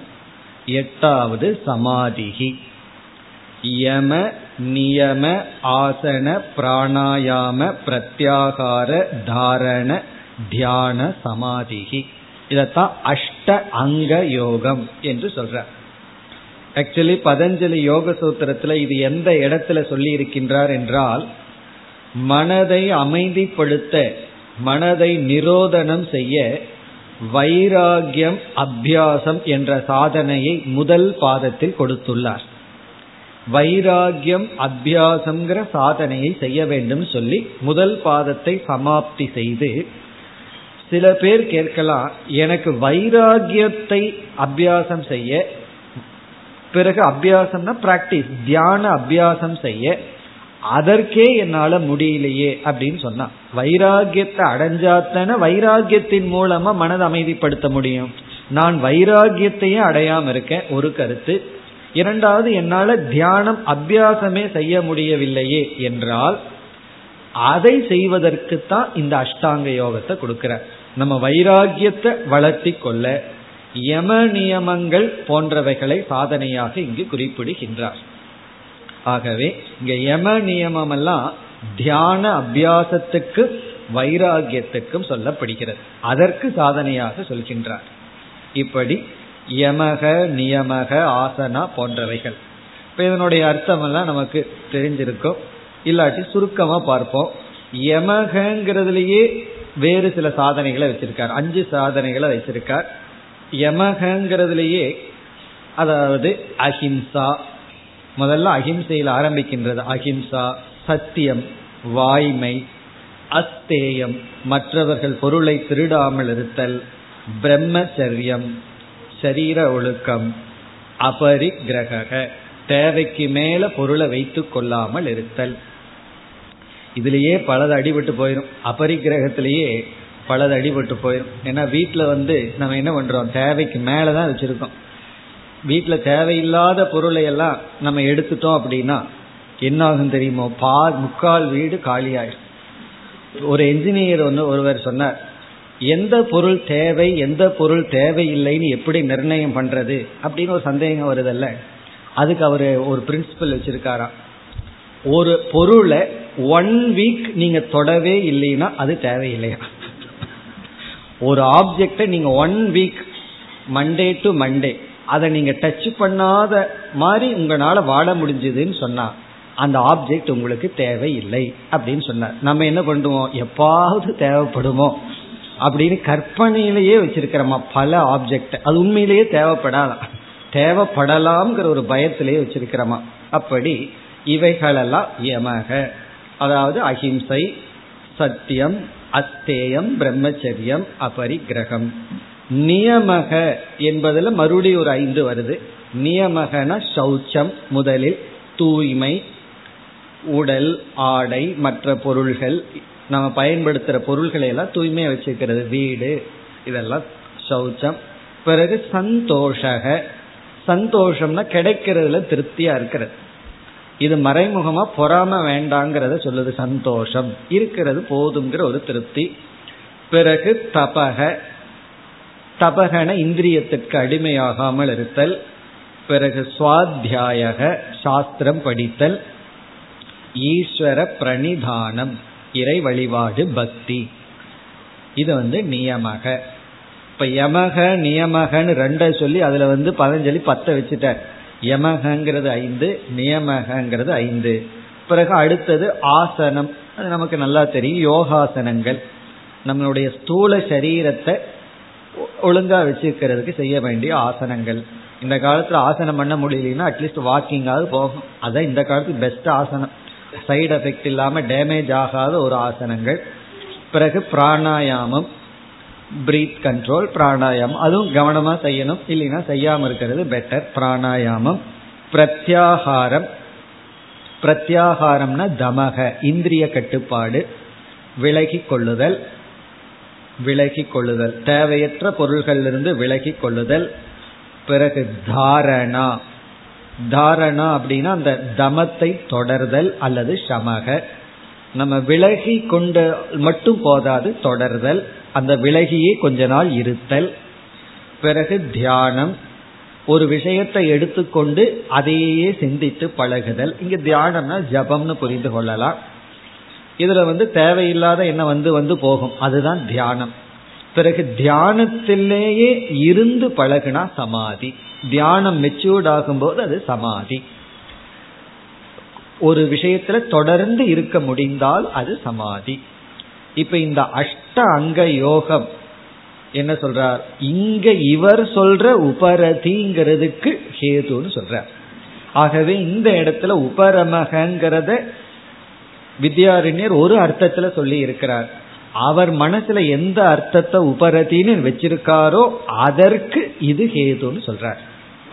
எட்டாவது சமாதிகி. யம, நியம, ஆசன, பிராணாயாம, பிரத்யாகார, தாரண, தியான, சமாதிகி. இதத்தான் அஷ்ட அங்க யோகம் என்று சொல்ற. ஆக்சுவலி பதஞ்சலி யோக சூத்திரத்துல இது எந்த இடத்துல சொல்லி இருக்கின்றார் என்றால், மனதை அமைதிப்படுத்த, மனதை நிரோதனம் செய்ய வைராகியம் அபியாசம் என்ற சாதனையை முதல் பாதத்தில் கொடுத்துள்ளார். வைராகியம் அபியாசம்ங்கிற சாதனையை செய்ய வேண்டும் சொல்லி முதல் பாதத்தை சமாப்தி செய்து, சில பேர் கேட்கலாம், எனக்கு வைராகியத்தை அபியாசம் செய்ய, பிறகு அபியாசம்னா பிராக்டிஸ், தியான அபியாசம் செய்ய, அதற்கே என்னால முடியலையே அப்படின்னு சொன்னா. வைராகியத்தை அடைஞ்சாத்தான வைராகியத்தின் மூலமா மனதை அமைதிப்படுத்த முடியும். நான் வைராகியத்தையே அடையாம இருக்கேன் ஒரு கருத்து. இரண்டாவது, என்னால தியானம் அபியாசமே செய்ய முடியவில்லையே என்றால் அதை செய்வதற்குத்தான் இந்த அஷ்டாங்க யோகத்தை கொடுக்கிற. நம்ம வைராகியத்தை வளர்த்தி கொள்ள யம நியமங்கள் போன்றவைகளை சாதனையாக இங்கு குறிப்பிடுகின்றார். ஆகவே இங்க யம நியமம் எல்லாம் தியான அபியாசத்துக்கு வைராகியத்துக்கும் சொல்லப்படுகிறது. அதற்கு சாதனையாக சொல்கின்றார். இப்படி யமக, நியமக, ஆசனா போன்றவைகள். இப்போ இதனுடைய அர்த்தமெல்லாம் நமக்கு தெரிஞ்சிருக்கும், இல்லாட்டி சுருக்கமாக பார்ப்போம். யமகங்கிறதுலேயே வேறு சில சாதனைகளை வச்சிருக்கார், அஞ்சு சாதனைகளை வச்சிருக்கார். யமகங்கிறதுலேயே அதாவது அஹிம்சா, முதல்ல அஹிம்சையில் ஆரம்பிக்கின்றது. அஹிம்சா, சத்தியம், வாய்மை, அஸ்தேயம் மற்றவர்கள் பொருளை திருடாமல் இருத்தல், பிரம்மச்சரியம் சரீர ஒழுக்கம், அபரிக்கிரக தேவைக்கு மேல பொருளை வைத்து கொள்ளாமல் இருத்தல். இதுலேயே பலது அடிபட்டு போயிடும், அபரிக்கிரகத்திலேயே பலது அடிபட்டு போயிடும். ஏன்னா வீட்டில் வந்து நம்ம என்ன பண்ணுறோம், தேவைக்கு மேலே தான் வச்சுருக்கோம். வீட்டில் தேவையில்லாத பொருளை எல்லாம் நம்ம எடுத்துட்டோம் அப்படின்னா என்ன ஆகும் தெரியுமோ, பா முக்கால் வீடு காலியாயிடும். ஒரு என்ஜினியர் ஒன்று ஒருவர் சொன்னார், எந்த பொருள் தேவை எந்த பொருள் தேவையில்லைன்னு எப்படி நிர்ணயம் பண்ணுறது அப்படின்னு ஒரு சந்தேகம் வருதல்ல. அதுக்கு அவர் ஒரு பிரின்சிபல் வச்சுருக்காராம், ஒரு பொருளை ஒன் வீக் நீங்கள் தொடவே இல்லைன்னா அது தேவையில்லையா. ஒரு ஆப்ஜெக்டை நீங்கள் one week Monday to Monday அதை நீங்கள் டச் பண்ணாத மாதிரி உங்களால் வாழ முடிஞ்சதுன்னு சொன்னார், அந்த ஆப்ஜெக்ட் உங்களுக்கு தேவையில்லை அப்படின்னு சொன்னார். நம்ம என்ன பண்ணுவோம், எப்பாவது தேவைப்படுமோ அப்படின்னு கற்பனையிலேயே வச்சிருக்கிறோமா பல ஆப்ஜெக்ட், அது உண்மையிலேயே தேவைப்படாதா, தேவைப்படலாம்ங்கிற ஒரு பயத்திலேயே வச்சிருக்கிறோமா. அப்படி இவைகளெல்லாம் யமக, அதாவது அஹிம்சை, சத்தியம், அஸ்தேயம், பிரம்மச்சரியம், அபரிக்கிரகம். நியமக என்பதுல மறுபடியும் ஒரு ஐந்து வருது. நியமகன சௌச்சம் முதலில் தூய்மை, உடல், ஆடை, மற்ற பொருள்கள், நம்ம பயன்படுத்துகிற பொருள்களை எல்லாம் தூய்மையாக வச்சுக்கிறது, வீடு, இதெல்லாம் சௌச்சம். பிறகு சந்தோஷக, சந்தோஷம்னா கிடைக்கிறதுல திருப்தியாக இருக்கிறது. இது மறைமுகமாக பொறாம வேண்டாங்கிறத சொல்லுது, சந்தோஷம் இருக்கிறது போதுங்கிற ஒரு திருப்தி. பிறகு தபக, தபகன இந்திரியத்திற்கு அடிமையாகாமல் இருத்தல். பிறகு சுவாத்தியாயக சாஸ்திரம் படித்தல், ஈஸ்வர பிரணிதானம் இறை வழிபாடு பக்தி. இது வந்து நியமக. இப்ப யமக நியமகன்னு ரெண்டை சொல்லி அதுல வந்து பதஞ்சலி பத்தை வச்சுட்டார். யமகங்கிறது ஐந்து, நியமகங்கிறது ஐந்து. பிறகு அடுத்தது ஆசனம், அது நமக்கு நல்லா தெரியும், யோகாசனங்கள், நம்மளுடைய ஸ்தூல சரீரத்தை ஒழுங்கா வச்சுக்கிறதுக்கு செய்ய வேண்டிய ஆசனங்கள். இந்த காலத்துல ஆசனம் பண்ண முடியலன்னா அட்லீஸ்ட் வாக்கிங்காவது போகும், அதான் இந்த காலத்துக்கு பெஸ்ட் ஆசனம், சைடு எஃபெக்ட் இல்லாம டேமேஜ் ஆகாத ஒரு ஆசனங்கள். பிறகு பிராணாயாமம், பிரீத் கண்ட்ரோல் பிராணாயாமம், அதுவும் கவனமா செய்யணும், இல்லைன்னா செய்யாம இருக்கிறது பெட்டர் பிராணாயாமம். பிரத்யாகாரம், பிரத்யாகாரம்னா தமக இந்திரிய கட்டுப்பாடு, விலகி கொள்ளுதல், விலகி கொள்ளுதல் தேவையற்ற பொருள்களிலிருந்து விலகி கொள்ளுதல். பிறகு தாரணா, தாரணா அப்படின்னா அந்த தமத்தை தொடர்தல் அல்லது சமக, நம்ம விலகி கொண்டு மட்டும் போதாது தொடர்தல், அந்த விலகியே கொஞ்ச நாள் இருத்தல். பிறகு தியானம், ஒரு விஷயத்தை எடுத்துக்கொண்டு அதையே சிந்தித்து பழகுதல். இங்கே தியானம்னா ஜபம்னு புரிந்து கொள்ளலாம். இதில் வந்து தேவையில்லாத என்ன வந்து வந்து போகும், அதுதான் தியானம். பிறகு தியானத்திலேயே இருந்து பழகுனா சமாதி, தியானம் மெச்சூர்ட் ஆகும்போது அது சமாதி. ஒரு விஷயத்துல தொடர்ந்து இருக்க முடிந்தால் அது சமாதி. இப்ப இந்த அஷ்ட அங்க யோகம் என்ன சொல்றார், இங்க இவர் சொல்ற உபரதிங்கிறதுக்கு ஹேதுன்னு சொல்றார். ஆகவே இந்த இடத்துல உபரமகங்கிறத வித்யாரண்யர் ஒரு அர்த்தத்துல சொல்லி இருக்கிறார். அவர் மனசுல எந்த அர்த்தத்தை உபரத்தின்னு வச்சிருக்காரோ அதற்கு இது ஹேதுன்னு சொல்றார்.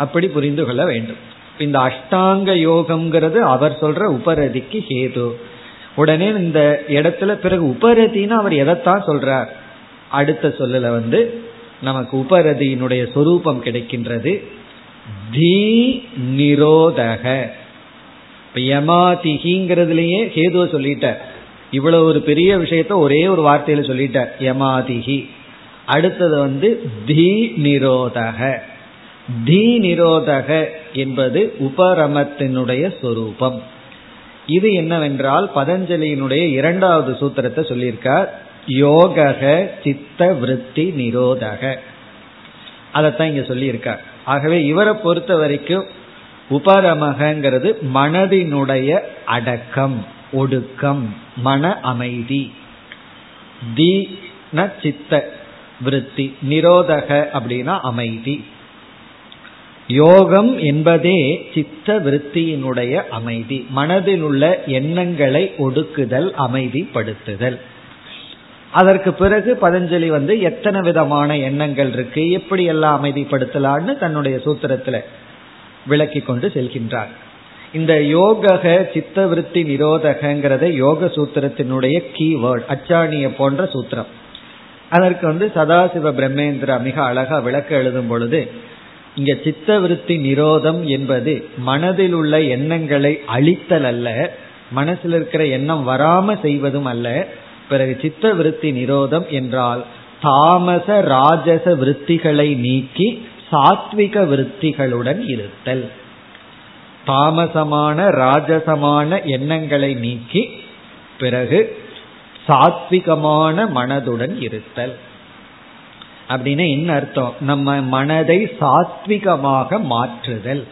அப்படி புரிந்து கொள்ள வேண்டும். இந்த அஷ்டாங்க யோகம்ங்கிறது அவர் சொல்ற உபரதிக்கு ஹேது. உடனே இந்த இடத்துல பிறகு உபரதின்னு அவர் எதைத்தான் சொல்றார், அடுத்த சொல்லல வந்து நமக்கு உபரதியினுடைய சொரூபம் கிடைக்கின்றது. தீ நிரோதக, இப்ப யமாதிகிங்கிறதுலயே ஹேதுவை சொல்லிட்டார். இவ்வளவு ஒரு பெரிய விஷயத்த ஒரே ஒரு வார்த்தையில சொல்லிட்டார், யமாதிகி. அடுத்தது வந்து தீ நிரோதக, தீ நிரோதக என்பது உபரமத்தினுடைய சொரூபம். இது என்னவென்றால் பதஞ்சலியினுடைய இரண்டாவது சூத்திரத்தை சொல்லியிருக்கார், யோகக சித்த விருத்தி நிரோதக, அதைத்தான் இங்க சொல்லியிருக்கார். ஆகவே இவரை பொறுத்த வரைக்கும் உபரமகங்கிறது மனதினுடைய அடக்கம், ஒடுக்கம், மன அமைதி. தீன சித்த விருத்தி, நிரோதக அப்படின்னா அமைதி. யோகம் என்பதே சித்த விருத்தியினுடைய அமைதி, மனதில் உள்ள எண்ணங்களை ஒடுக்குதல், அமைதிப்படுத்துதல். அதற்கு பிறகு பதஞ்சலி வந்து எத்தனை விதமான எண்ணங்கள் இருக்கு, எப்படி எல்லாம் அமைதிப்படுத்தலான்னு தன்னுடைய சூத்திரத்துல விளக்கி கொண்டு செல்கின்றார். இந்த யோகக சித்தவிருத்தி நிரோதகங்கிறத யோக சூத்திரத்தினுடைய கீவேர்ட், அச்சாணிய போன்ற சூத்திரம். அதற்கு வந்து சதாசிவ பிரம்மேந்திரா மிக அழகா விளக்க எழுதும் பொழுது, இங்க சித்தவிருத்தி நிரோதம் என்பது மனதில் உள்ள எண்ணங்களை அழித்தல் அல்ல, மனசில் இருக்கிற எண்ணம் வராம செய்வதும் அல்ல. பிறகு சித்த விருத்தி நிரோதம் என்றால் தாமச ராஜச விருத்திகளை நீக்கி சாத்விக விருத்திகளுடன் இருத்தல். தாமசமான ராஜசமான எண்ணங்களை நீக்கி பிறகு சாத்விகமான மனதுடன் இருத்தல். அப்படின்னு என்ன அர்த்தம்? நம்ம மனதை சாத்விகமாக மாற்றுதல்.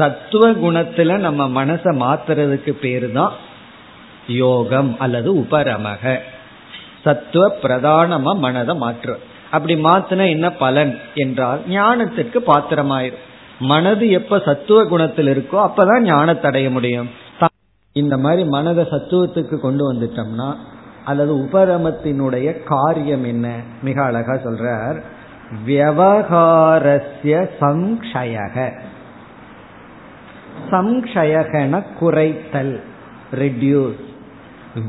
சத்துவ குணத்துல நம்ம மனசை மாத்துறதுக்கு பேரு தான் யோகம் அல்லது உபரமக. சத்துவ பிரதானமா மனதை மாற்று. அப்படி மாத்தின என்ன பலன் என்றால் ஞானத்திற்கு பாத்திரமாயிரும். மனது எப்ப சத்துவ குணத்தில் இருக்கோ அப்பதான் ஞானத்தை அடைய முடியும். இந்த மாதிரி மனதை சத்துவத்துக்கு கொண்டு வந்துட்டோம்னா அல்லது உபரமத்தினுடைய காரியம் என்ன மிக அழகா சொல்றார். வியவகாரஸ்ய சங்ஷயக, சங்ஷயகன குறைத்தல், ரெடியூஸ்.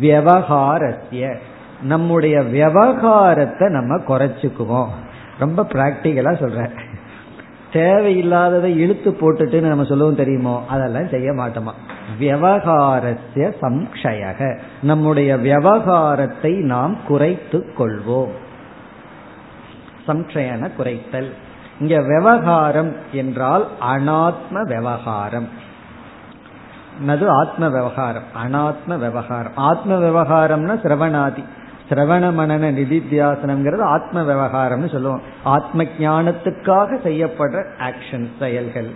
வியவகாரஸ்ய நம்முடைய வியவகாரத்தை நம்ம குறைச்சுக்குவோம். ரொம்ப பிராக்டிகலா சொல்ற, தேவையில்லாததை இழுத்து போட்டுட்டு நம்ம சொல்லுவோம் தெரியுமோ, அதெல்லாம் செய்ய மாட்டோமா. வியவகாரஸ்ய சம்ஷயக, நம்முடைய வியவகாரத்தை நாம் குறைத்து கொள்வோம். சம்ஷயன குறைத்தல். இங்க விவகாரம் என்றால் அனாத்ம விவகாரம், அது ஆத்ம விவகாரம், அனாத்ம விவகாரம். ஆத்ம விவகாரம்னா சிரவணாதி, சிரவண மனன நிதித்தியாசனம்ங்கிறது ஆத்ம விவகாரம்னு சொல்லுவோம். ஆத்ம ஞானத்துக்காக செய்யப்படுற ஆக்ஷன், செயல்கள்.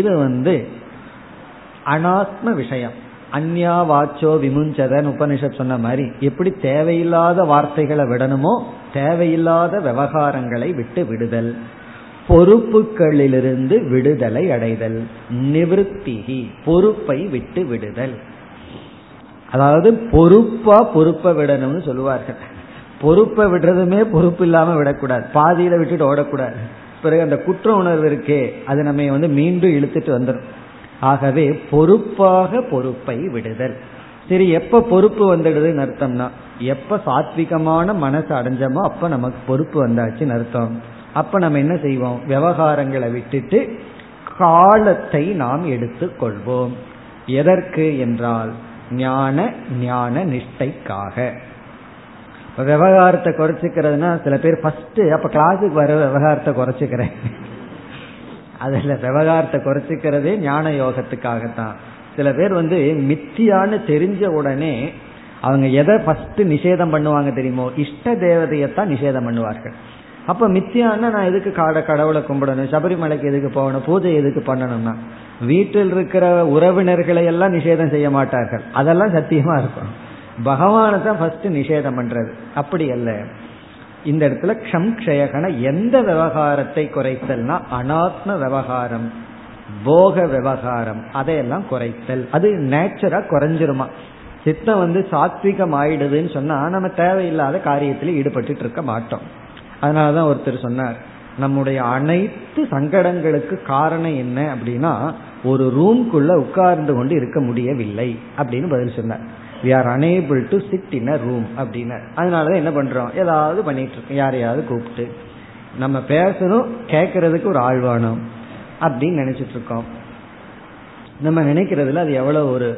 இது வந்து அனாத்ம விஷயம். அந்யா வாச்சோ விமுஞ்சதன் உபனிஷத் சொன்ன மாதிரி, எப்படி தேவையில்லாத வார்த்தைகளை விடணுமோ தேவையில்லாத விவகாரங்களை விட்டு விடுதல், பொறுப்புகளிலிருந்து விடுதலை அடைதல், நிவர்த்திகி பொறுப்பை விட்டு விடுதல். அதாவது பொறுப்பா பொறுப்பை விடணும்னு சொல்லுவார்கள். பொறுப்பை விடுறதுமே பொறுப்பு இல்லாம விடக்கூடாது, பாதியில விட்டுட்டு ஓடக்கூடாது. பிறகு அந்த குற்ற உணர்வு இருக்கே அது நம்ம வந்து மீண்டும் இழுத்துட்டு வந்துடும். ஆகவே பொறுப்பாக பொறுப்பை விடுதல். சரி, எப்ப பொறுப்பு வந்துடுதுன்னு அர்த்தம்னா எப்ப சாத்விகமான மனசு அடைஞ்சமோ அப்ப நமக்கு பொறுப்பு வந்தாச்சுன்னு அர்த்தம். அப்ப நம்ம என்ன செய்வோம்? விவகாரங்களை விட்டுட்டு காலத்தை நாம் எடுத்து கொள்வோம். எதற்கு என்றால் ஞான ஞான நிஷ்டைக்காக. விவகாரத்தை குறைச்சிக்கிறதுனா சில பேர் ஃபர்ஸ்ட் அப்ப கிளாஸுக்கு வர விவகாரத்தை குறைச்சிக்கிறேன், அதுல விவகாரத்தை குறைச்சிக்கிறதே ஞான யோகத்துக்காகத்தான். சில பேர் வந்து மித்தியான்னு தெரிஞ்ச உடனே அவங்க எதை ஃபர்ஸ்ட் நிஷேதம் பண்ணுவாங்க தெரியுமோ, இஷ்ட தேவதையத்தான் நிஷேதம் பண்ணுவார்கள். அப்ப மித்தியான்னா நான் எதுக்கு காட கடவுளை கும்பிடணும், சபரிமலைக்கு எதுக்கு போகணும், பூஜை எதுக்கு பண்ணணும்னா வீட்டில் இருக்கிற உறவினர்களை எல்லாம் நிஷேதம் செய்ய மாட்டார்கள், அதெல்லாம் சத்தியமா இருக்கும். பகவானை தான் ஃபர்ஸ்ட் நிஷேதம் பண்றது. அப்படி அல்ல, இந்த இடத்துல க்ஷம்க்ஷயகன எந்த விவகாரத்தை குறைத்தல்னா அனாத்ம விவகாரம், போக விவகாரம், அதையெல்லாம் குறைத்தல். அது நேச்சரா குறைஞ்சிருமா. சித்தம் வந்து சாத்விகம் ஆயிடுதுன்னு சொன்னா நம்ம தேவையில்லாத காரியத்தில் ஈடுபட்டு இருக்க மாட்டோம். அதனாலதான் ஒருத்தர் சொன்னார், நம்முடைய அனைத்து சங்கடங்களுக்கு காரணம் என்ன அப்படின்னா ஒரு ரூம்குள்ள உட்கார்ந்து கொண்டு இருக்க முடியவில்லை அப்படின்னு பதில் சொன்னார். We are unable to sit in a room அப்படின்னு. அதனாலதான் என்ன பண்றோம், ஏதாவது பண்ணிட்டு இருக்கோம், யாரையாவது கூப்பிட்டு நம்ம பேசணும், கேட்கறதுக்கு ஒரு ஆழ்வானம் அப்படின்னு நினைச்சிட்டு இருக்கோம். நம்ம நினைக்கிறதுல அது எவ்வளவு ஒரு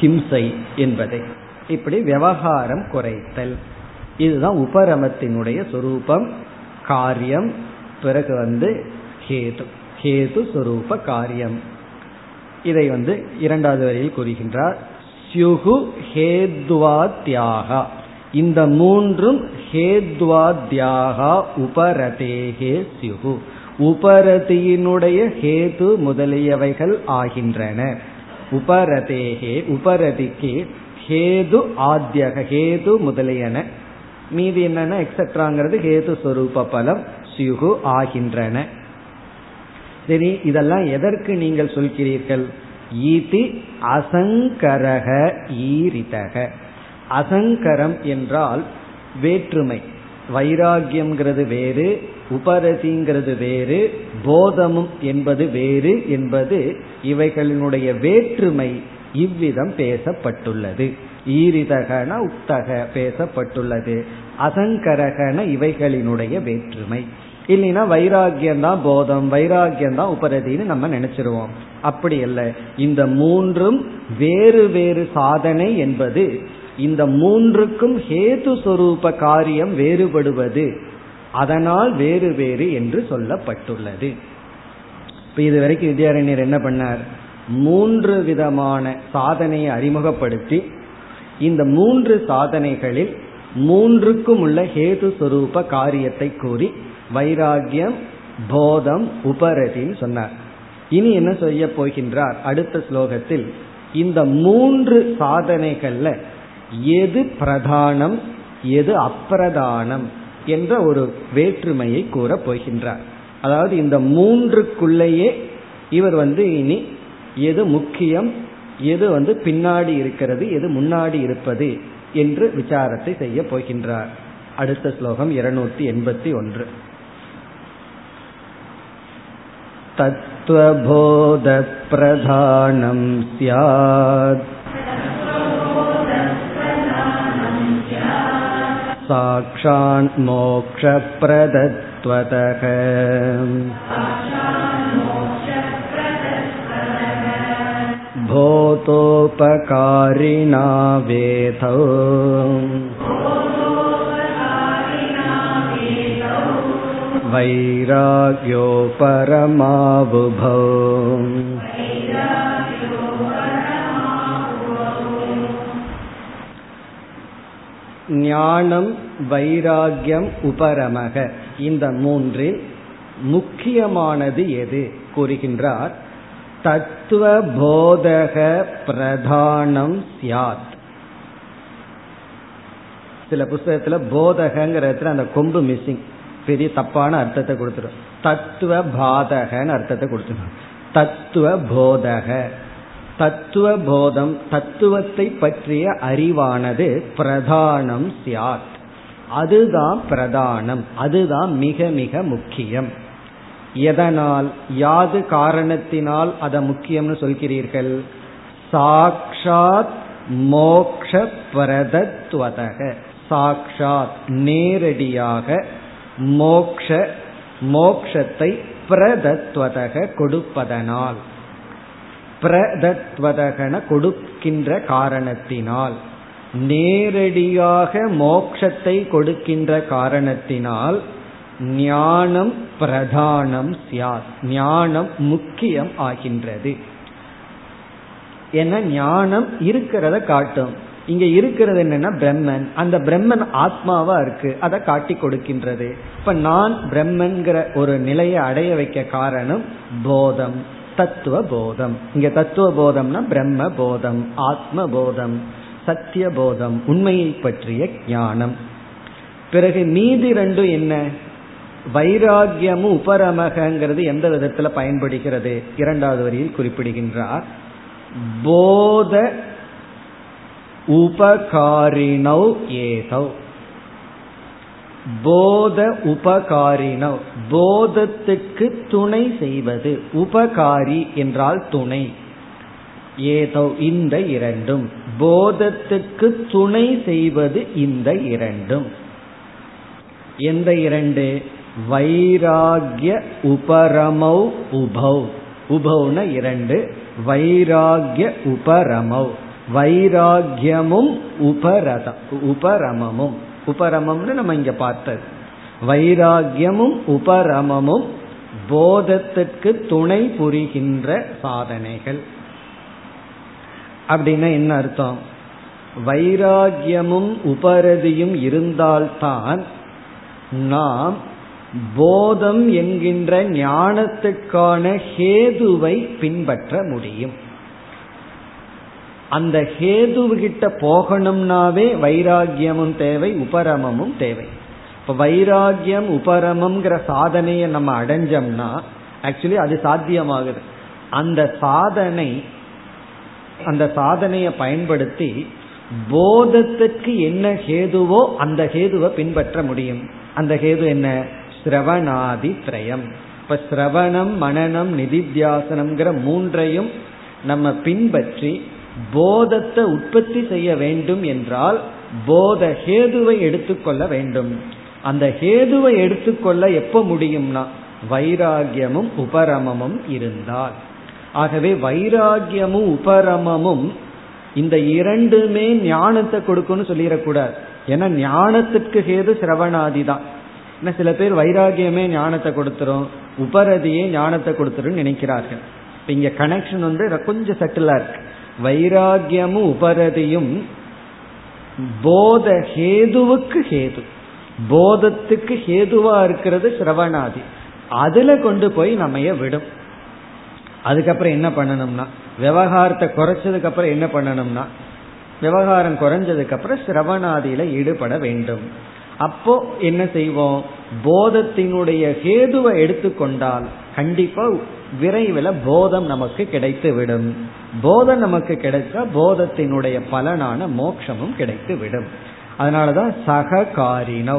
ஹிம்சை என்பதை. இப்படி விவகாரம் குறைத்தல், இதுதான் உபரமத்தினுடைய சொரூபம். காரியம், பிறகு வந்து ஹேது, ஹேது சொரூப காரியம். இதை வந்து இரண்டாவது வரையில் கூறுகின்றார். ஸ்யுகு ஹேத்வாத்யாகா, இந்த மூன்றும் ஹேத்வாத்யாகா உபரதேஹே ஸ்யுகு, உபரதியினுடைய ஹேது முதலியவைகள் ஆகின்றன. உபரதேஹே, உபரதிக்கு ஹேது ஆத்யக, ஹேது முதலியன, மீதி என்னன்னா எக்ஸெட்ராங்கிறது ஹேது சொரூப பலம், ஸ்யுகு ஆகின்றன. சரி, இதெல்லாம் எதற்கு நீங்கள் சொல்கிறீர்கள்? ஈதி அசங்கரக ஈரிதக, அகங்கரம் என்றால் வேற்றுமை, வைராகியம்ங்கிறது வேறு, உபரதிங்கிறது வேறு, போதமும் என்பது வேறு என்பது இவைகளினுடைய வேற்றுமை இவ்விதம் பேசப்பட்டுள்ளது. ஈரிதகன உத்தக பேசப்பட்டுள்ளது. அகங்கரகன இவைகளினுடைய வேற்றுமை. இல்லைன்னா வைராகியம்தான் போதம், வைராகியம்தான் உபரதின்னு நம்ம நினைச்சிருவோம். அப்படி அல்ல, இந்த மூன்றும் வேறு வேறு சாதனை என்பது இந்த மூன்றுக்கும் ஹேது சொரூப காரியம் வேறுபடுவது, அதனால் வேறு வேறு என்று சொல்லப்பட்டுள்ளது. இப்ப இதுவரைக்கும் வித்யாரண்யர் என்ன பண்ணார்? மூன்று விதமான சாதனையை அறிமுகப்படுத்தி இந்த மூன்று சாதனைகளில் மூன்றுக்கும் உள்ள ஹேது சொரூப காரியத்தை கூறி வைராகியம், போதம், உபரதின்னு சொன்னார். இனி என்ன செய்ய போகின்றார்? அடுத்த ஸ்லோகத்தில் இந்த மூன்று சாதனைகள்ல எது பிரதானம் எது அப்பிரதானம் என்ற ஒரு வேற்றுமையை கூற போகின்றார். அதாவது இந்த மூன்றுக்குள்ளேயே இவர் வந்து இனி எது முக்கியம், எது வந்து பின்னாடி இருக்கிறது, எது முன்னாடி இருப்பது என்று விசாரத்தை செய்ய போகின்றார். அடுத்த ஸ்லோகம் இருநூத்தி எண்பத்தி ஒன்று. தத்வபோத பிரதானம் ஸ்யாத் சாக்ஷான் மோக்ஷப்ரதத்வதக. போதோபகாரிணா வேதோ வைராக்யோ பரமாபுபோ. ஞானம், வைராகியம், உபரமக இந்த மூன்றில் முக்கியமானது எது கூறுகின்றார்? தத்துவ போதக பிரதானம் ஸ்யாத். சில புஸ்தகத்துல போதகங்கிறதுல அந்த கொம்பு மிஸ்ஸிங், பெரிய தப்பான அர்த்தத்தை கொடுத்துடும். தத்துவ பாதகன்னு அர்த்தத்தை கொடுத்துடும். தத்துவ போதக, தத்துவ போதம், தத்துவத்தை பற்றிய அறிவானது பிரதானம் ஸ்யாத். அதுதான் பிரதானம், அதுதான் மிக மிக முக்கியம். எதனால், யாது காரணத்தினால் அத முக்கியம்னு சொல்கிறீர்கள்? சாக்ஷாத் மோக்ஷ பிரதத்வதக. சாக்ஷாத் நேரடியாக, மோக்ஷ மோக்ஷத்தை பிரதத்வதக கொடுப்பதனால், பிரதத்வதகன கொடுக்கின்ற காரணத்தினால், நேரடியாக மோக்ஷத்தை கொடுக்கின்ற காரணத்தினால் ஞானம் பிரதானம் ஸ்யாத். ஞானம் முக்கியம் ஆகின்றது. ஏன்னா ஞானம் இருக்கிறத காட்டும். இங்க இருக்கிறது என்னன்னா பிரம்மன். அந்த பிரம்மன் ஆத்மாவா இருக்கு, அதை காட்டி கொடுக்கின்றது. இப்ப நான் பிரம்மன்கிற ஒரு நிலையை அடைய வைக்க காரணம் போதம், தத்துவ போதம். இங்க தத்துவ போதம்னா பிரம்ம போதம், ஆத்ம போதம், சத்திய போதம், உண்மையை பற்றிய ஞானம். பிறகு நீதி ரெண்டும் என்ன? வைராகியமும் உபரமகங்கிறது எந்த விதத்துல பயன்படுகிறது? இரண்டாவது வரியில் குறிப்பிடுகின்றார். போத உபகாரிணௌ ஏதௌ. போத உபகாரிணோ, போதத்துக்கு துணை செய்வது. உபகாரி என்றால் துணை. ஏதோ இந்த இரண்டும், போதத்துக்கு துணை செய்வது இந்த இரண்டும். எந்த இரண்டு? வைராகிய உபரமௌ உபௌ. உபௌன இரண்டு, வைராகிய உபரமௌ, வைராகியமும் உபரத உபரமமும். உபரமம்னு நம்ம இங்க பார்த்தது. வைராகியமும் உபரமமும் போதத்திற்கு துணை புரிகின்ற சாதனைகள். அப்படின்னா என்ன அர்த்தம்? வைராகியமும் உபரதியும் இருந்தால்தான் நாம் போதம் என்கின்ற ஞானத்துக்கான ஹேதுவை பின்பற்ற முடியும். அந்த ஹேதுகிட்ட போகணும்னாவே வைராகியமும் தேவை, உபரமமும் தேவை. இப்போ வைராகியம் உபரமம்ங்கிற சாதனையை நம்ம அடைஞ்சோம்னா ஆக்சுவலி அது சாத்தியமாகுது. அந்த சாதனை, அந்த சாதனையை பயன்படுத்தி போதத்துக்கு என்ன ஹேதுவோ அந்த ஹேதுவை பின்பற்ற முடியும். அந்த ஹேது என்ன? சிரவணாதி திரயம். இப்ப சிரவணம், மனநம், நிதித்தியாசனம்ங்கிற மூன்றையும் நம்ம பின்பற்றி போதத்தை உற்பத்தி செய்ய வேண்டும் என்றால் போத ஹேதுவை எடுத்துக்கொள்ள வேண்டும். அந்த ஹேதுவை எடுத்துக்கொள்ள எப்ப முடியும்னா வைராகியமும் உபரமமும் இருந்தால். ஆகவே வைராகியமும் உபரமமும் இந்த இரண்டுமே ஞானத்தை கொடுக்கும்னு சொல்லிடக்கூடாது. ஏன்னா ஞானத்துக்கு ஹேது சிரவணாதி தான். ஏன்னா சில பேர் வைராகியமே ஞானத்தை கொடுத்துரும், உபரதியே ஞானத்தை கொடுத்துரும் நினைக்கிறார்கள். இப்ப இங்க கனெக்ஷன் வந்து கொஞ்சம் சட்டிலா இருக்கு. வைராகியமும் உபரதியும் போத ஹேதுவுக்கு ஹேது, போதத்துக்கு ஹேதுவா இருக்கிறது சிரவணாதி. அதுல கொண்டு போய் நம்ம விடும். அதுக்கப்புறம் என்ன பண்ணணும்னா விவகாரத்தை குறைச்சதுக்கு அப்புறம் என்ன பண்ணணும்னா விவகாரம் குறைஞ்சதுக்கு அப்புறம் சிரவணாதியில ஈடுபட வேண்டும். அப்போ என்ன செய்வோம்? போதத்தினுடைய ஹேதுவை எடுத்துக்கொண்டால் கண்டிப்பா விரைவில் போதம் நமக்கு கிடைத்து விடும். போதம் நமக்கு கிடைச்சா போதத்தினுடைய பலனான மோட்சமும் கிடைத்து விடும். அதனாலதான் சககாரினோ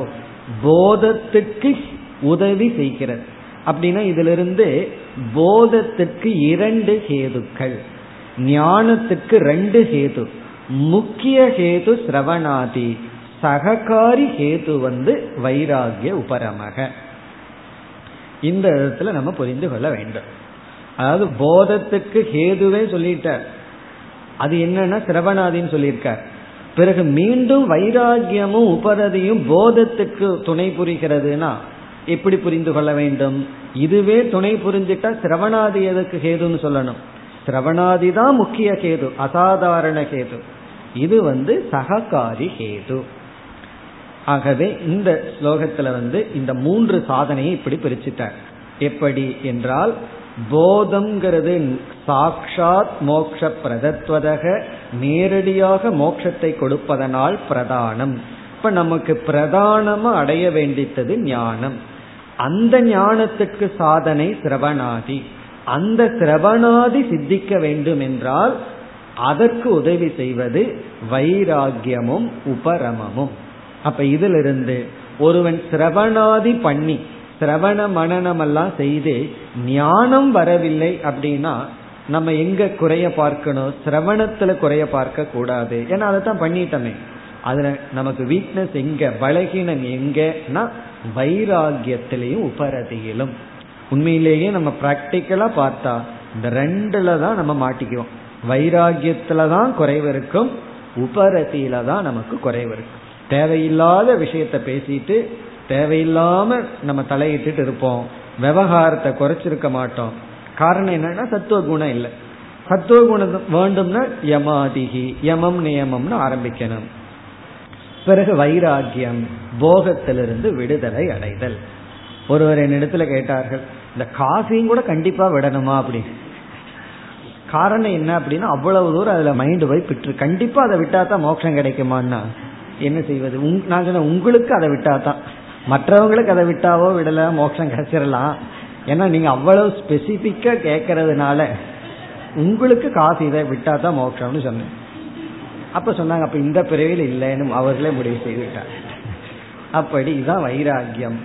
போதத்துக்கு உதவி செய்கிறது. அப்படின்னா இதிலிருந்து போதத்துக்கு இரண்டு ஹேதுக்கள், ஞானத்துக்கு ரெண்டு ஹேது. முக்கிய ஹேது சிரவணாதி, சககாரி ஹேது வந்து வைராகிய உபரமக. இந்த இடத்துல நம்ம புரிந்து கொள்ள வேண்டும். அதாவது போதத்துக்கு ஹேதுவே சொல்லிட்டார், அது என்னன்னா சிரவணாதின்னு சொல்லியிருக்கார். பிறகு மீண்டும் வைராகியமும் உபரதியும் போதத்துக்கு துணை புரிகிறதுனா எப்படி புரிந்து கொள்ள வேண்டும்? இதுவே துணை புரிஞ்சிட்டா சிரவணாதி எதுக்கு ஹேதுன்னு சொல்லணும்? சிரவணாதி தான் முக்கிய ஹேது, அசாதாரண ஹேது. இது வந்து சககாரி ஹேது. ஆகவே இந்த ஸ்லோகத்துல வந்து இந்த மூன்று சாதனையை இப்படி பிரிச்சுட்டார். எப்படி என்றால் போதம்ங்கிறது சாக்ஷாத் மோக்ஷ பிரதத்வதக, நேரடியாக மோட்சத்தை கொடுப்பதனால் பிரதானம். இப்ப நமக்கு பிரதானமா அடைய வேண்டித்தது ஞானம். அந்த ஞானத்துக்கு சாதனை சிரவணாதி. அந்த சிரவணாதி சித்திக்க வேண்டும் என்றால் அதற்கு உதவி செய்வது வைராகியமும் உபரமமும். அப்ப இதிலிருந்து ஒருவன் சிரவணாதி பண்ணி சிரவண மனநமெல்லாம் செய்து ஞானம் வரவில்லை அப்படின்னா நம்ம எங்க குறைய பார்க்கணும்? சிரவணத்துல குறைய பார்க்க கூடாது. ஏன்னா அதை தான் பண்ணிட்டோமே. அதுல நமக்கு வீக்னஸ் எங்க, பலகீனம் எங்கன்னா வைராகியத்திலையும் உபரதியிலும். உண்மையிலேயே நம்ம பிராக்டிக்கலா பார்த்தா இந்த ரெண்டுல தான் நம்ம மாட்டிக்குவோம். வைராகியத்துல தான் குறைவு இருக்கும், உபரதியில தான் நமக்கு குறைவு இருக்கும். தேவையில்லாத விஷயத்த பேசிட்டு தேவையில்லாம நம்ம தலையிட்டு இருப்போம், விவகாரத்தை குறைச்சிருக்க மாட்டோம். காரணம் என்னன்னா சத்துவ குணம் இல்லை. சத்துவ குணம் வேண்டும்னா யமாதிகி, யமம் நியமம்னு ஆரம்பிக்கணும். பிறகு வைராகியம், போகத்திலிருந்து விடுதலை அடைதல். ஒருவர் என்னிடத்துல கேட்டார்கள், இந்த காஃபியும் கூட கண்டிப்பா விடணுமா அப்படின்னு. காரணம் என்ன அப்படின்னா அவ்வளவு தூரம் அதுல மைண்டு போய் பிற்று கண்டிப்பா அதை விட்டா தான் மோட்சம் கிடைக்குமான்னா என்ன செய்வது? நான் சொன்ன உங்களுக்கு அதை விட்டா தான், மற்றவங்களுக்கு அதை விட்டாவோ விடல மோட்சம் கிடைச்சிடலாம். ஏன்னா நீங்க அவ்வளவு ஸ்பெசிபிக்கா கேட்கறதுனால உங்களுக்கு காஃபி இதை விட்டா தான் மோட்சம்னு சொன்னேன். அப்ப சொன்னாங்க, அப்ப இந்த பிறவியில் இல்லைன்னு அவர்களே முடிவு செய்து விட்டார். அப்படிதான் வைராகியம்.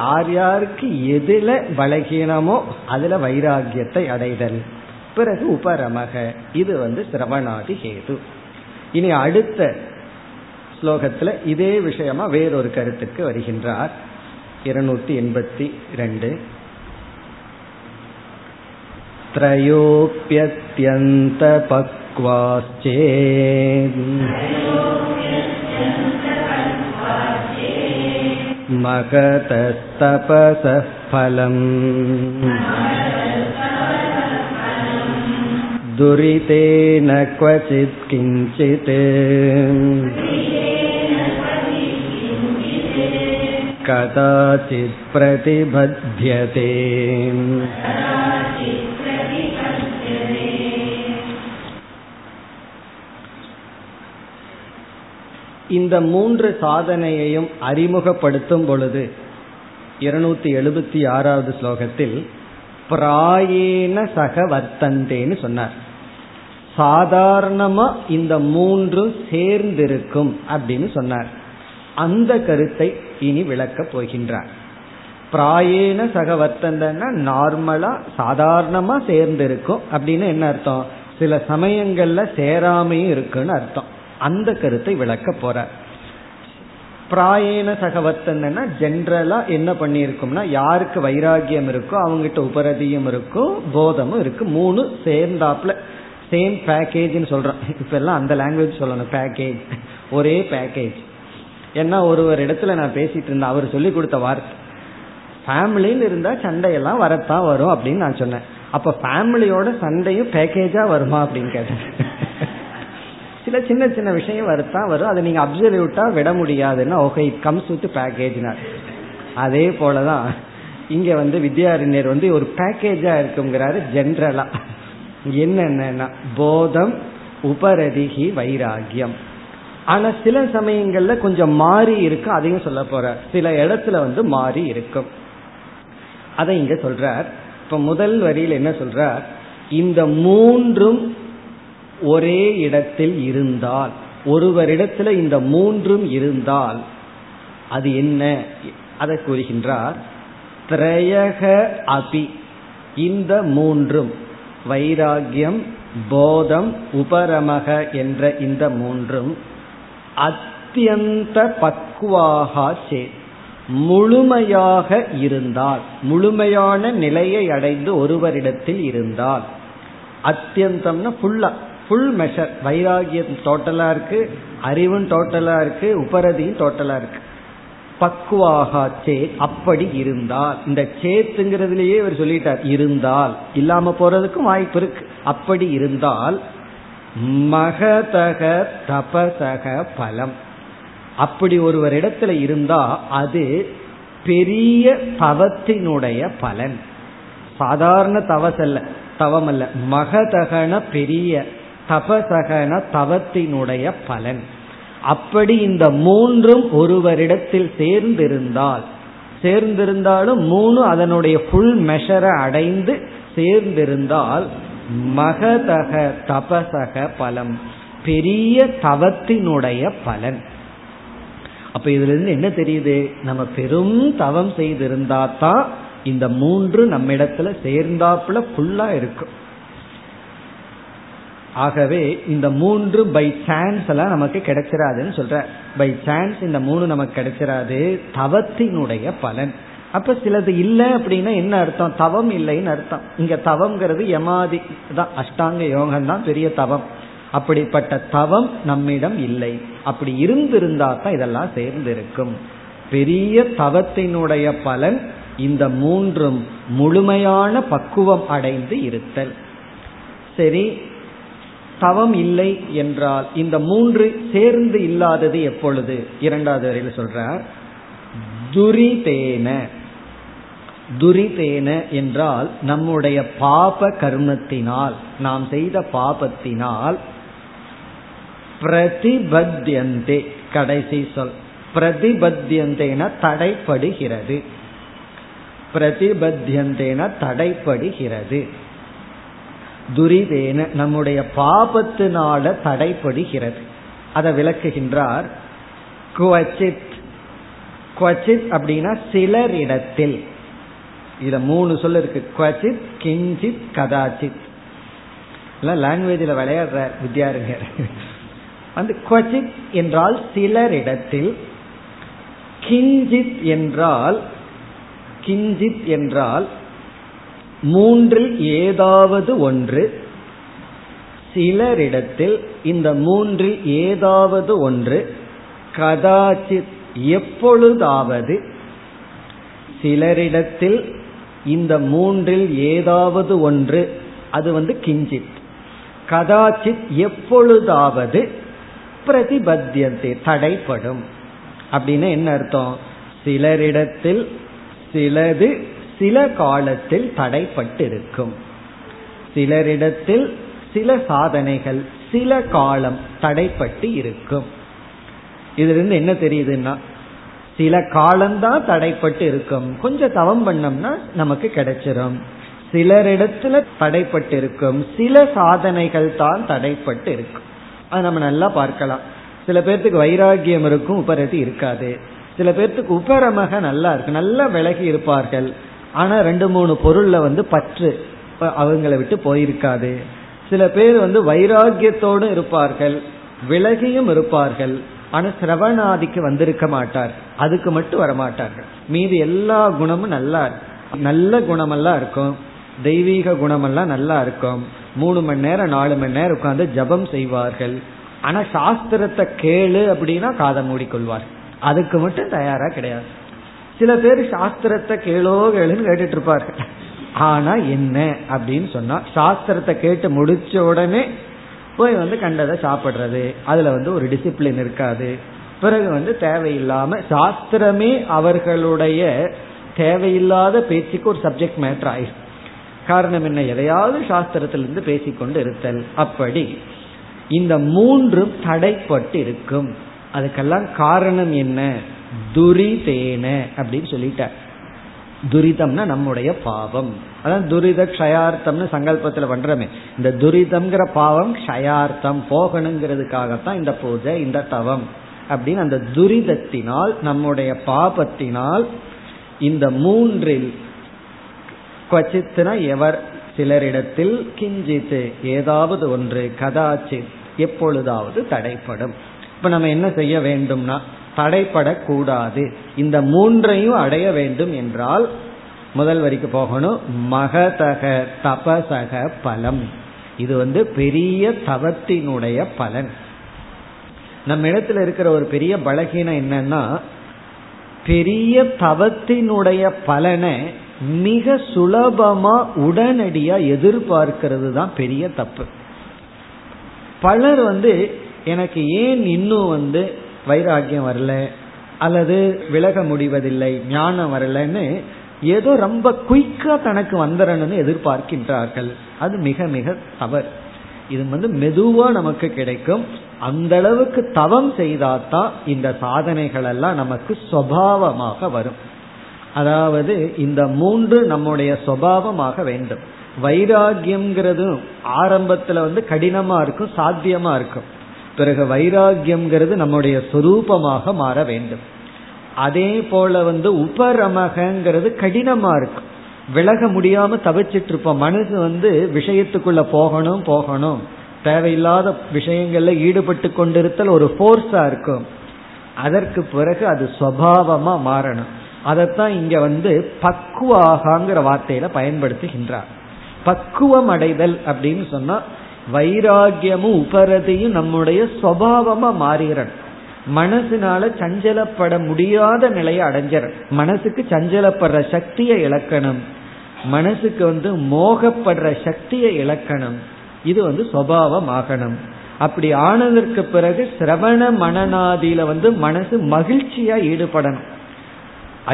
யார் யாருக்கு எதுல பலகீனமோ அதுல வைராகியத்தை அடைதல். பிறகு உபரமக, இது வந்து சிரவணாதி ஹேது. இனி அடுத்த ஸ்லோகத்துல இதே விஷயமா வேறொரு கருத்துக்கு வருகின்றார். இருநூத்தி எண்பத்தி இரண்டு. த்ரயோப்யத்யந்த பக்வாஸ்சே மகதஸ்தபஸஃ பலம் துரிதேன க்வசித் கிஞ்சித் கதாசித் பிரதிபத்யதே. இந்த மூன்று சாதனையையும் அறிமுகப்படுத்தும் பொழுது இருநூத்தி எழுபத்தி ஆறாவது ஸ்லோகத்தில் பிராயேன சக வர்த்தந்தேன்னு சொன்னார். சாதாரணமா இந்த மூன்று சேர்ந்திருக்கும் அப்படின்னு சொன்னார். அந்த கருத்தை இனி விளக்க போகின்றார். பிராயேன சகவர்த்தந்தன்னா நார்மலா சாதாரணமா சேர்ந்திருக்கும் அப்படின்னு என்ன அர்த்தம்? சில சமயங்கள்ல சேராமையும் இருக்குன்னு அர்த்தம். அந்த கருத்தை விளக்க போறார். பிராயேன சகவர்த்தந்தன்னா ஜென்ரலா என்ன பண்ணிருக்கும்னா, யாருக்கு வைராகியம் இருக்கோ அவங்ககிட்ட உபரதியும் இருக்கும், போதமும் இருக்கு, மூணு சேர்ந்தாப்ல சேம் பேக்கேஜ்னு சொல்றோம். இப்ப எல்லாம் அந்த லாங்குவேஜ் சொல்லணும், பேக்கேஜ், ஒரே பேக்கேஜ். ஏன்னா ஒரு ஒரு இடத்துல நான் பேசிட்டு இருந்தேன், அவர் சொல்லி கொடுத்த வார்த்தை ஃபேமிலின்னு இருந்தா சண்டையெல்லாம் வரத்தான் வரும் அப்படின்னு நான் சொன்னேன். அப்ப ஃபேமிலியோட சண்டையும் பேக்கேஜா வருமா அப்படின்னு கேட்டேன். சில சின்ன சின்ன விஷயம் வரத்தான் வரும், அதை நீங்க அப்சல்யூட்டா விட முடியாதுன்னா ஓகே இட் கம்ஸ் வித் பேக்கேஜ்னா. அதே போலதான் இங்க வந்து வித்யாரண்யர் வந்து ஒரு பேக்கேஜா இருக்குங்கிறாரு ஜென்ரலா. என்னன்னா போதம், உபரதிகி, வைராகியம். ஆனா சில சமயங்கள்ல கொஞ்சம் மாறி இருக்கும், அதையும் சொல்ல போற. சில இடத்துல வந்து மாறி இருக்கும், அதை இங்க சொல்றார். இப்ப முதல் வரியில் என்ன சொல்றார்? இந்த மூன்றும் ஒரே இடத்தில் இருந்தால், ஒருவரிடத்துல இந்த மூன்றும் இருந்தால் அது என்ன அதை கூறுகின்றார். திரையக அபி, இந்த மூன்றும், வைராகியம், போதம், உபரமக என்ற இந்த மூன்றும், அத்தியந்த பக்குவாக சே, முழுமையாக இருந்தால், முழுமையான நிலையை அடைந்து ஒருவரிடத்தில் இருந்தால், அத்தியந்தம்னா ஃபுல்லா, ஃபுல் மெஷர், வைராகியம் டோட்டலா இருக்கு, அறிவும் டோட்டலா இருக்கு, உபரதியும் டோட்டலா இருக்கு, பக்குவாக சே, அப்படி இருந்தால். இந்த சேத்துங்கிறதுலயே இவர் சொல்லிட்டார் இருந்தால், இல்லாம போறதுக்கும் வாய்ப்பு இருக்கு. அப்படி இருந்தால் மகதக தபசக பலம், அப்படி ஒருவர் இடத்துல இருந்தா அது பெரிய தவத்தினுடைய பலன். சாதாரண தவசல்ல, தவமல்ல, மகதகன பெரிய, தபசகன தவத்தினுடைய பலன். அப்படி இந்த மூன்றும் ஒருவரிடத்தில் சேர்ந்திருந்தால், சேர்ந்திருந்தாலும் மூணு அதனுடைய ஃபுல் மெஷரை அடைந்து சேர்ந்திருந்தால், மகதக தபசக பலம், பெரிய தவத்தினுடைய பலன். அப்ப இதுல இருந்து என்ன தெரியுது? நம்ம பெரும் தவம் செய்திருந்தா தான் இந்த மூன்று நம்ம இடத்துல சேர்ந்தாப்புல ஃபுல்லா இருக்கும். ஆகவே இந்த மூன்று பை சான்ஸ் எல்லாம் நமக்கு கிடைச்சிடாதுன்னு சொல்ற. பை சான்ஸ் இந்த மூணு நமக்கு கிடைச்சிடாது, தவத்தினுடைய பலன். அப்ப சிலது இல்லை அப்படின்னா என்ன அர்த்தம்? தவம் இல்லைன்னு அர்த்தம். இங்க தவம்ங்கிறது யமாதி தான், அஷ்டாங்க யோகம் தான் பெரிய தவம். அப்படிப்பட்ட தவம் நம்மிடம் இல்லை. அப்படி இருந்திருந்தா தான் இதெல்லாம் சேர்ந்திருக்கும். பெரிய தவத்தினுடைய பலன் இந்த மூன்றும், முழுமையான பக்குவம் அடைந்து இருத்தல். சரி, தவம் இல்லை என்றால் இந்த மூன்று சேர்ந்து இல்லாதது எப்பொழுது? இரண்டாவது வரையில் சொல்றார் துரிதேன. துரிதேன என்றால் நம்முடைய பாப கர்மத்தினால், நாம் செய்த பாபத்தினால், பிரதிபத்யந்தே, கடைசி சொல் பிரதிபத்யந்தேன தடைப்படுகிறது. பிரதிபத்யந்தேன தடைப்படுகிறது, துரிதேன நம்முடைய பாபத்தினால தடைப்படுகிறது. அதை விளக்குகின்றார். குவச்சித், குவச்சித் அப்படின்னா சிலரிடத்தில். இத மூணு சொல்ல இருக்கு, குவச்சித், கிஞ்சித், கதாச்சித். எல்லாம் லாங்குவேஜில் விளையாடுற வித்யாரண்யர் வந்து. குவச்சித் என்றால் சிலரிடத்தில், கிஞ்சித் என்றால், கிஞ்சித் என்றால் மூன்றில் ஏதாவது ஒன்று, சிலரிடத்தில் இந்த மூன்றில் ஏதாவது ஒன்று, கதாச்சித் எப்பொழுதாவது, சிலரிடத்தில் இந்த மூன்றில் ஏதாவது ஒன்று, அது வந்து கிஞ்சித், கதாச்சித் எப்பொழுதாவது பிரதிபத்தியத்தை தடைப்படும். அப்படின்னு என்ன அர்த்தம்? சிலரிடத்தில் சிலது சில காலத்தில் தடைப்பட்டிருக்கும். சிலரிடத்தில் சில சாதனைகள் சில காலம் தடைப்பட்டு இருக்கும். இதுல இருந்து என்ன தெரியுதுன்னா, சில காலம்தான் தடைப்பட்டு இருக்கும், கொஞ்சம் தவம் பண்ணோம்னா நமக்கு கிடைச்சிடும். சிலரிடத்துல தடைப்பட்டிருக்கும், சில சாதனைகள் தான் தடைப்பட்டு இருக்கும். அது நம்ம நல்லா பார்க்கலாம். சில பேர்த்துக்கு வைராகியம் இருக்கும், உபரதி இருக்காது. சில பேர்த்துக்கு உபரமாக நல்லா இருக்கு, நல்லா விலகி இருப்பார்கள். ஆனா ரெண்டு மூணு பொருள்ல வந்து பற்று அவங்களை விட்டு போயிருக்காது. சில பேர் வந்து வைராகியத்தோடு இருப்பார்கள், விலகியும் இருப்பார்கள். ஆனா சிரவணாதிக்கு வந்திருக்க மாட்டார், அதுக்கு மட்டும் வரமாட்டார்கள். மீது எல்லா குணமும் நல்லா நல்ல குணமெல்லாம் இருக்கும், தெய்வீக குணமெல்லாம் நல்லா இருக்கும். மூணு மணி நேரம் நாலு மணி நேரம் உட்கார்ந்து ஜபம் செய்வார்கள். ஆனா சாஸ்திரத்தை கேளு அப்படின்னா காதை மூடிக்கொள்வார், அதுக்கு மட்டும் தயாரா கிடையாது. சில பேர் சாஸ்திரத்தை கேளோ கேளுன்னு கேட்டுட்டு இருப்பார்கள். ஆனா என்ன அப்படின்னு சொன்னா சாஸ்திரத்தை கேட்டு முடிச்ச உடனே போய் வந்து கண்டதை சாப்பிடுறது, அதுல வந்து ஒரு டிசிப்ளின் இருக்காது. பிறகு வந்து தேவையில்லாம சாஸ்திரமே அவர்களுடைய தேவையில்லாத பேச்சுக்கு ஒரு சப்ஜெக்ட் மேட்டர் ஆயிடும். காரணம் என்ன? எதையாவது சாஸ்திரத்திலிருந்து பேசிக்கொண்டு இருத்தல். அப்படி இந்த மூன்றும் தடைப்பட்டு இருக்கும். அதுக்கெல்லாம் காரணம் என்ன? துரிதேன அப்படின்னு சொல்லிட்ட. துரிதம்னா நம்முடைய பாவம். அதான் துரித க்ஷயார்த்தம்னு சங்கல்பத்துல பண்றமே. இந்த துரிதம்ங்கிற பாவம் க்ஷயார்த்தம் போகணுங்கிறதுக்காகத்தான் இந்த பூஜை, இந்த தவம் அப்படின்னு. அந்த துரிதத்தினால், நம்முடைய பாபத்தினால் இந்த மூன்றில் க்வச்சித்னா எவர் சிலரிடத்தில், கிஞ்சித்து ஏதாவது ஒன்று, கதாச்சித் எப்பொழுதாவது தடைப்படும். இப்ப நம்ம என்ன செய்ய வேண்டும்னா, தடைப்படக்கூடாது, இந்த மூன்றையும் அடைய வேண்டும் என்றால் முதல் வரைக்கு போகணும். மகதக தபசக பலம், இது வந்து பெரிய தவத்தினுடைய பலன். நம்ம இடத்துல இருக்கிற ஒரு பெரிய பலகீனம் என்னன்னா, பெரிய தவத்தினுடைய பலனை மிக சுலபமா உடனடியா எதிர்பார்க்கிறது தான் பெரிய தப்பு. பலர் வந்து எனக்கு ஏன் இன்னும் வந்து வைராகியம் வரல, அல்லது விலக முடிவதில்லை, ஞானம் வரலன்னு ஏதோ ரொம்ப குயிக்கா தனக்கு வந்துடணும்னு எதிர்பார்க்கின்றார்கள். அது மிக மிக தவறு. இது வந்து மெதுவா நமக்கு கிடைக்கும். அந்த அளவுக்கு தவம் செய்தாதான் இந்த சாதனைகள் எல்லாம் நமக்கு சுபாவமாக வரும். அதாவது இந்த மூன்று நம்முடைய சுபாவமாக வேண்டும். வைராகியம்ங்கிறதும் ஆரம்பத்துல வந்து கடினமா இருக்கும், சாத்தியமா இருக்கும். பிறகு வைராகியம்ங்கிறது நம்முடைய சொரூபமாக மாற வேண்டும். அதே போல வந்து உபரமகங்கிறது கடினமா இருக்கும், விலக முடியாம தவிச்சிட்டு இருப்போம். மனசு வந்து விஷயத்துக்குள்ள போகணும் போகணும், தேவையில்லாத விஷயங்கள்ல ஈடுபட்டு கொண்டிருத்தல் ஒரு ஃபோர்ஸா இருக்கும். அதற்கு பிறகு அது சுபாவமா மாறணும். அதத்தான் இங்க வந்து பக்குவாகங்கிற வார்த்தையில பயன்படுத்துகின்றார். பக்குவம் அடைதல் அப்படின்னு சொன்னா வைராகியமும் உபரதியும் நம்முடைய சுபாவமா மாறிறன். மனசுனால சஞ்சலப்பட முடியாத நிலையை அடைஞ்சிறன். மனசுக்கு சஞ்சலப்படுற சக்தியை இழக்கணும், மனசுக்கு வந்து மோகப்படுற சக்தியை இழக்கணும். இது வந்து சுபாவம் ஆகணும். அப்படி ஆனதற்கு பிறகு சிரவண மனநாதியில வந்து மனசு மகிழ்ச்சியா ஈடுபடணும்.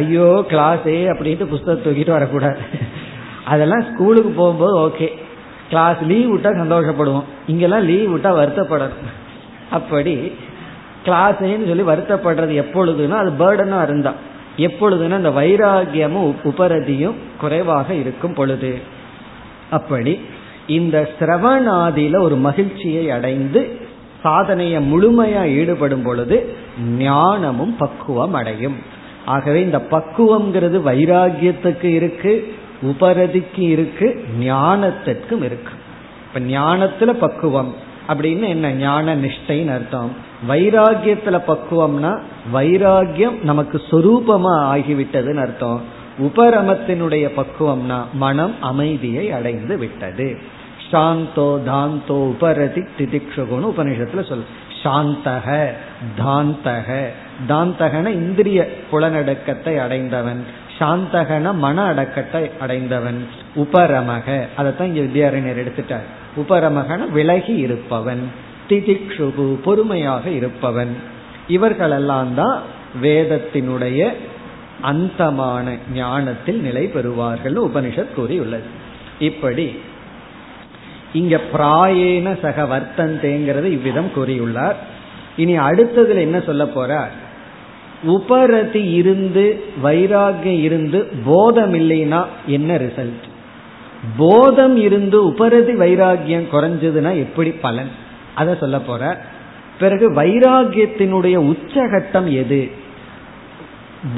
ஐயோ கிளாஸே அப்படின்ட்டு புஸ்தகம் தூக்கிட்டு வரக்கூடாது. அதெல்லாம் ஸ்கூலுக்கு போகும்போது ஓகே, கிளாஸ் லீவ் விட்டா சந்தோஷப்படுவோம், இங்கெல்லாம் லீவ் விட்டா வருத்தப்படணும். அப்படி கிளாஸ்ன்னு சொல்லி வருத்தப்படுறது எப்பொழுதுன்னா அது பேர்டனா இருந்தா, எப்பொழுதுன்னா இந்த வைராகியமும் உபரதியும் குறைவாக இருக்கும் பொழுது. அப்படி இந்த சிரவணாதியில ஒரு மகிழ்ச்சியை அடைந்து சாதனையை முழுமையா ஈடுபடும் பொழுது ஞானமும் பக்குவம் அடையும். ஆகவே இந்த பக்குவம்ங்கிறது வைராகியத்துக்கு இருக்கு, உபரதிக்கு இருக்கு, ஞானத்திற்கும் இருக்கு. இப்ப ஞானத்துல பக்குவம் அப்படின்னு என்ன? ஞான நிஷ்டைன்னு அர்த்தம். வைராகியத்துல பக்குவம்னா வைராகியம் நமக்கு சொரூபமா ஆகிவிட்டதுன்னு அர்த்தம். உபரமத்தினுடைய பக்குவம்னா மனம் அமைதியை அடைந்து விட்டது. சாந்தோ தாந்தோ உபரதி திதிக்ஷகுன்னு உபனிஷத்துல சொல்லு. சாந்தக தாந்தக, தாந்தகன இந்திரிய புலனடக்கத்தை அடைந்தவன், சாந்தகன மன அடக்கத்தை அடைந்தவன், உபரமக அதத்தான் இங்க வித்யாரண்யர் எடுத்துட்டார். உபரமகன விலகி இருப்பவன், திதிக்ஷுகு பொறுமையாக இருப்பவன். இவர்களெல்லாம் தான் வேதத்தினுடைய அந்தமான ஞானத்தில் நிலை பெறுவார்கள் உபனிஷத் கூறியுள்ளது. இப்படி இங்க பிராயேன சக வர்த்தந்தேங்கிறது இவ்விதம் கூறியுள்ளார். இனி அடுத்ததுல என்ன சொல்ல போறார்? உபரதி இருந்து வைராகியம் இருந்து போதம் இல்லைன்னா என்ன ரிசல்ட்? போதம் இருந்து உபரதி வைராகியம் குறைஞ்சதுன்னா எப்படி பலன், அதை சொல்ல போற. பிறகு வைராகியத்தினுடைய உச்சகட்டம் எது,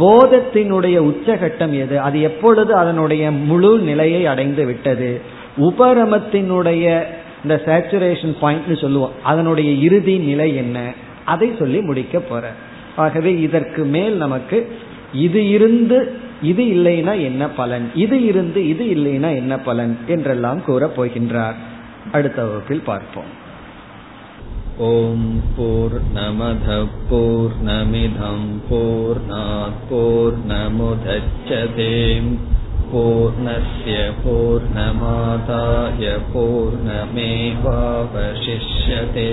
போதத்தினுடைய உச்சகட்டம் எது, அது எப்பொழுது அதனுடைய முழு நிலையை அடைந்து விட்டது, உபரமத்தினுடைய இந்த சேச்சுரேஷன் பாயிண்ட்னு சொல்லுவோம் அதனுடைய இறுதி நிலை என்ன, அதை சொல்லி முடிக்க போற. ஆகவே இதற்கு மேல் நமக்கு இது இருந்து இது இல்லைனா என்ன பலன், இது இருந்து இது இல்லைனா என்ன பலன் என்றெல்லாம் கூற போகின்றார். அடுத்த வகுப்பில் பார்ப்போம். ஓம் பூர்ணமத பூர்ணமிதம் பூர்ணாத் பூர்ணமுதச்யதே பூர்ணஸ்ய பூர்ணமாதாய பூர்ணமேவாவசிஷ்யதே.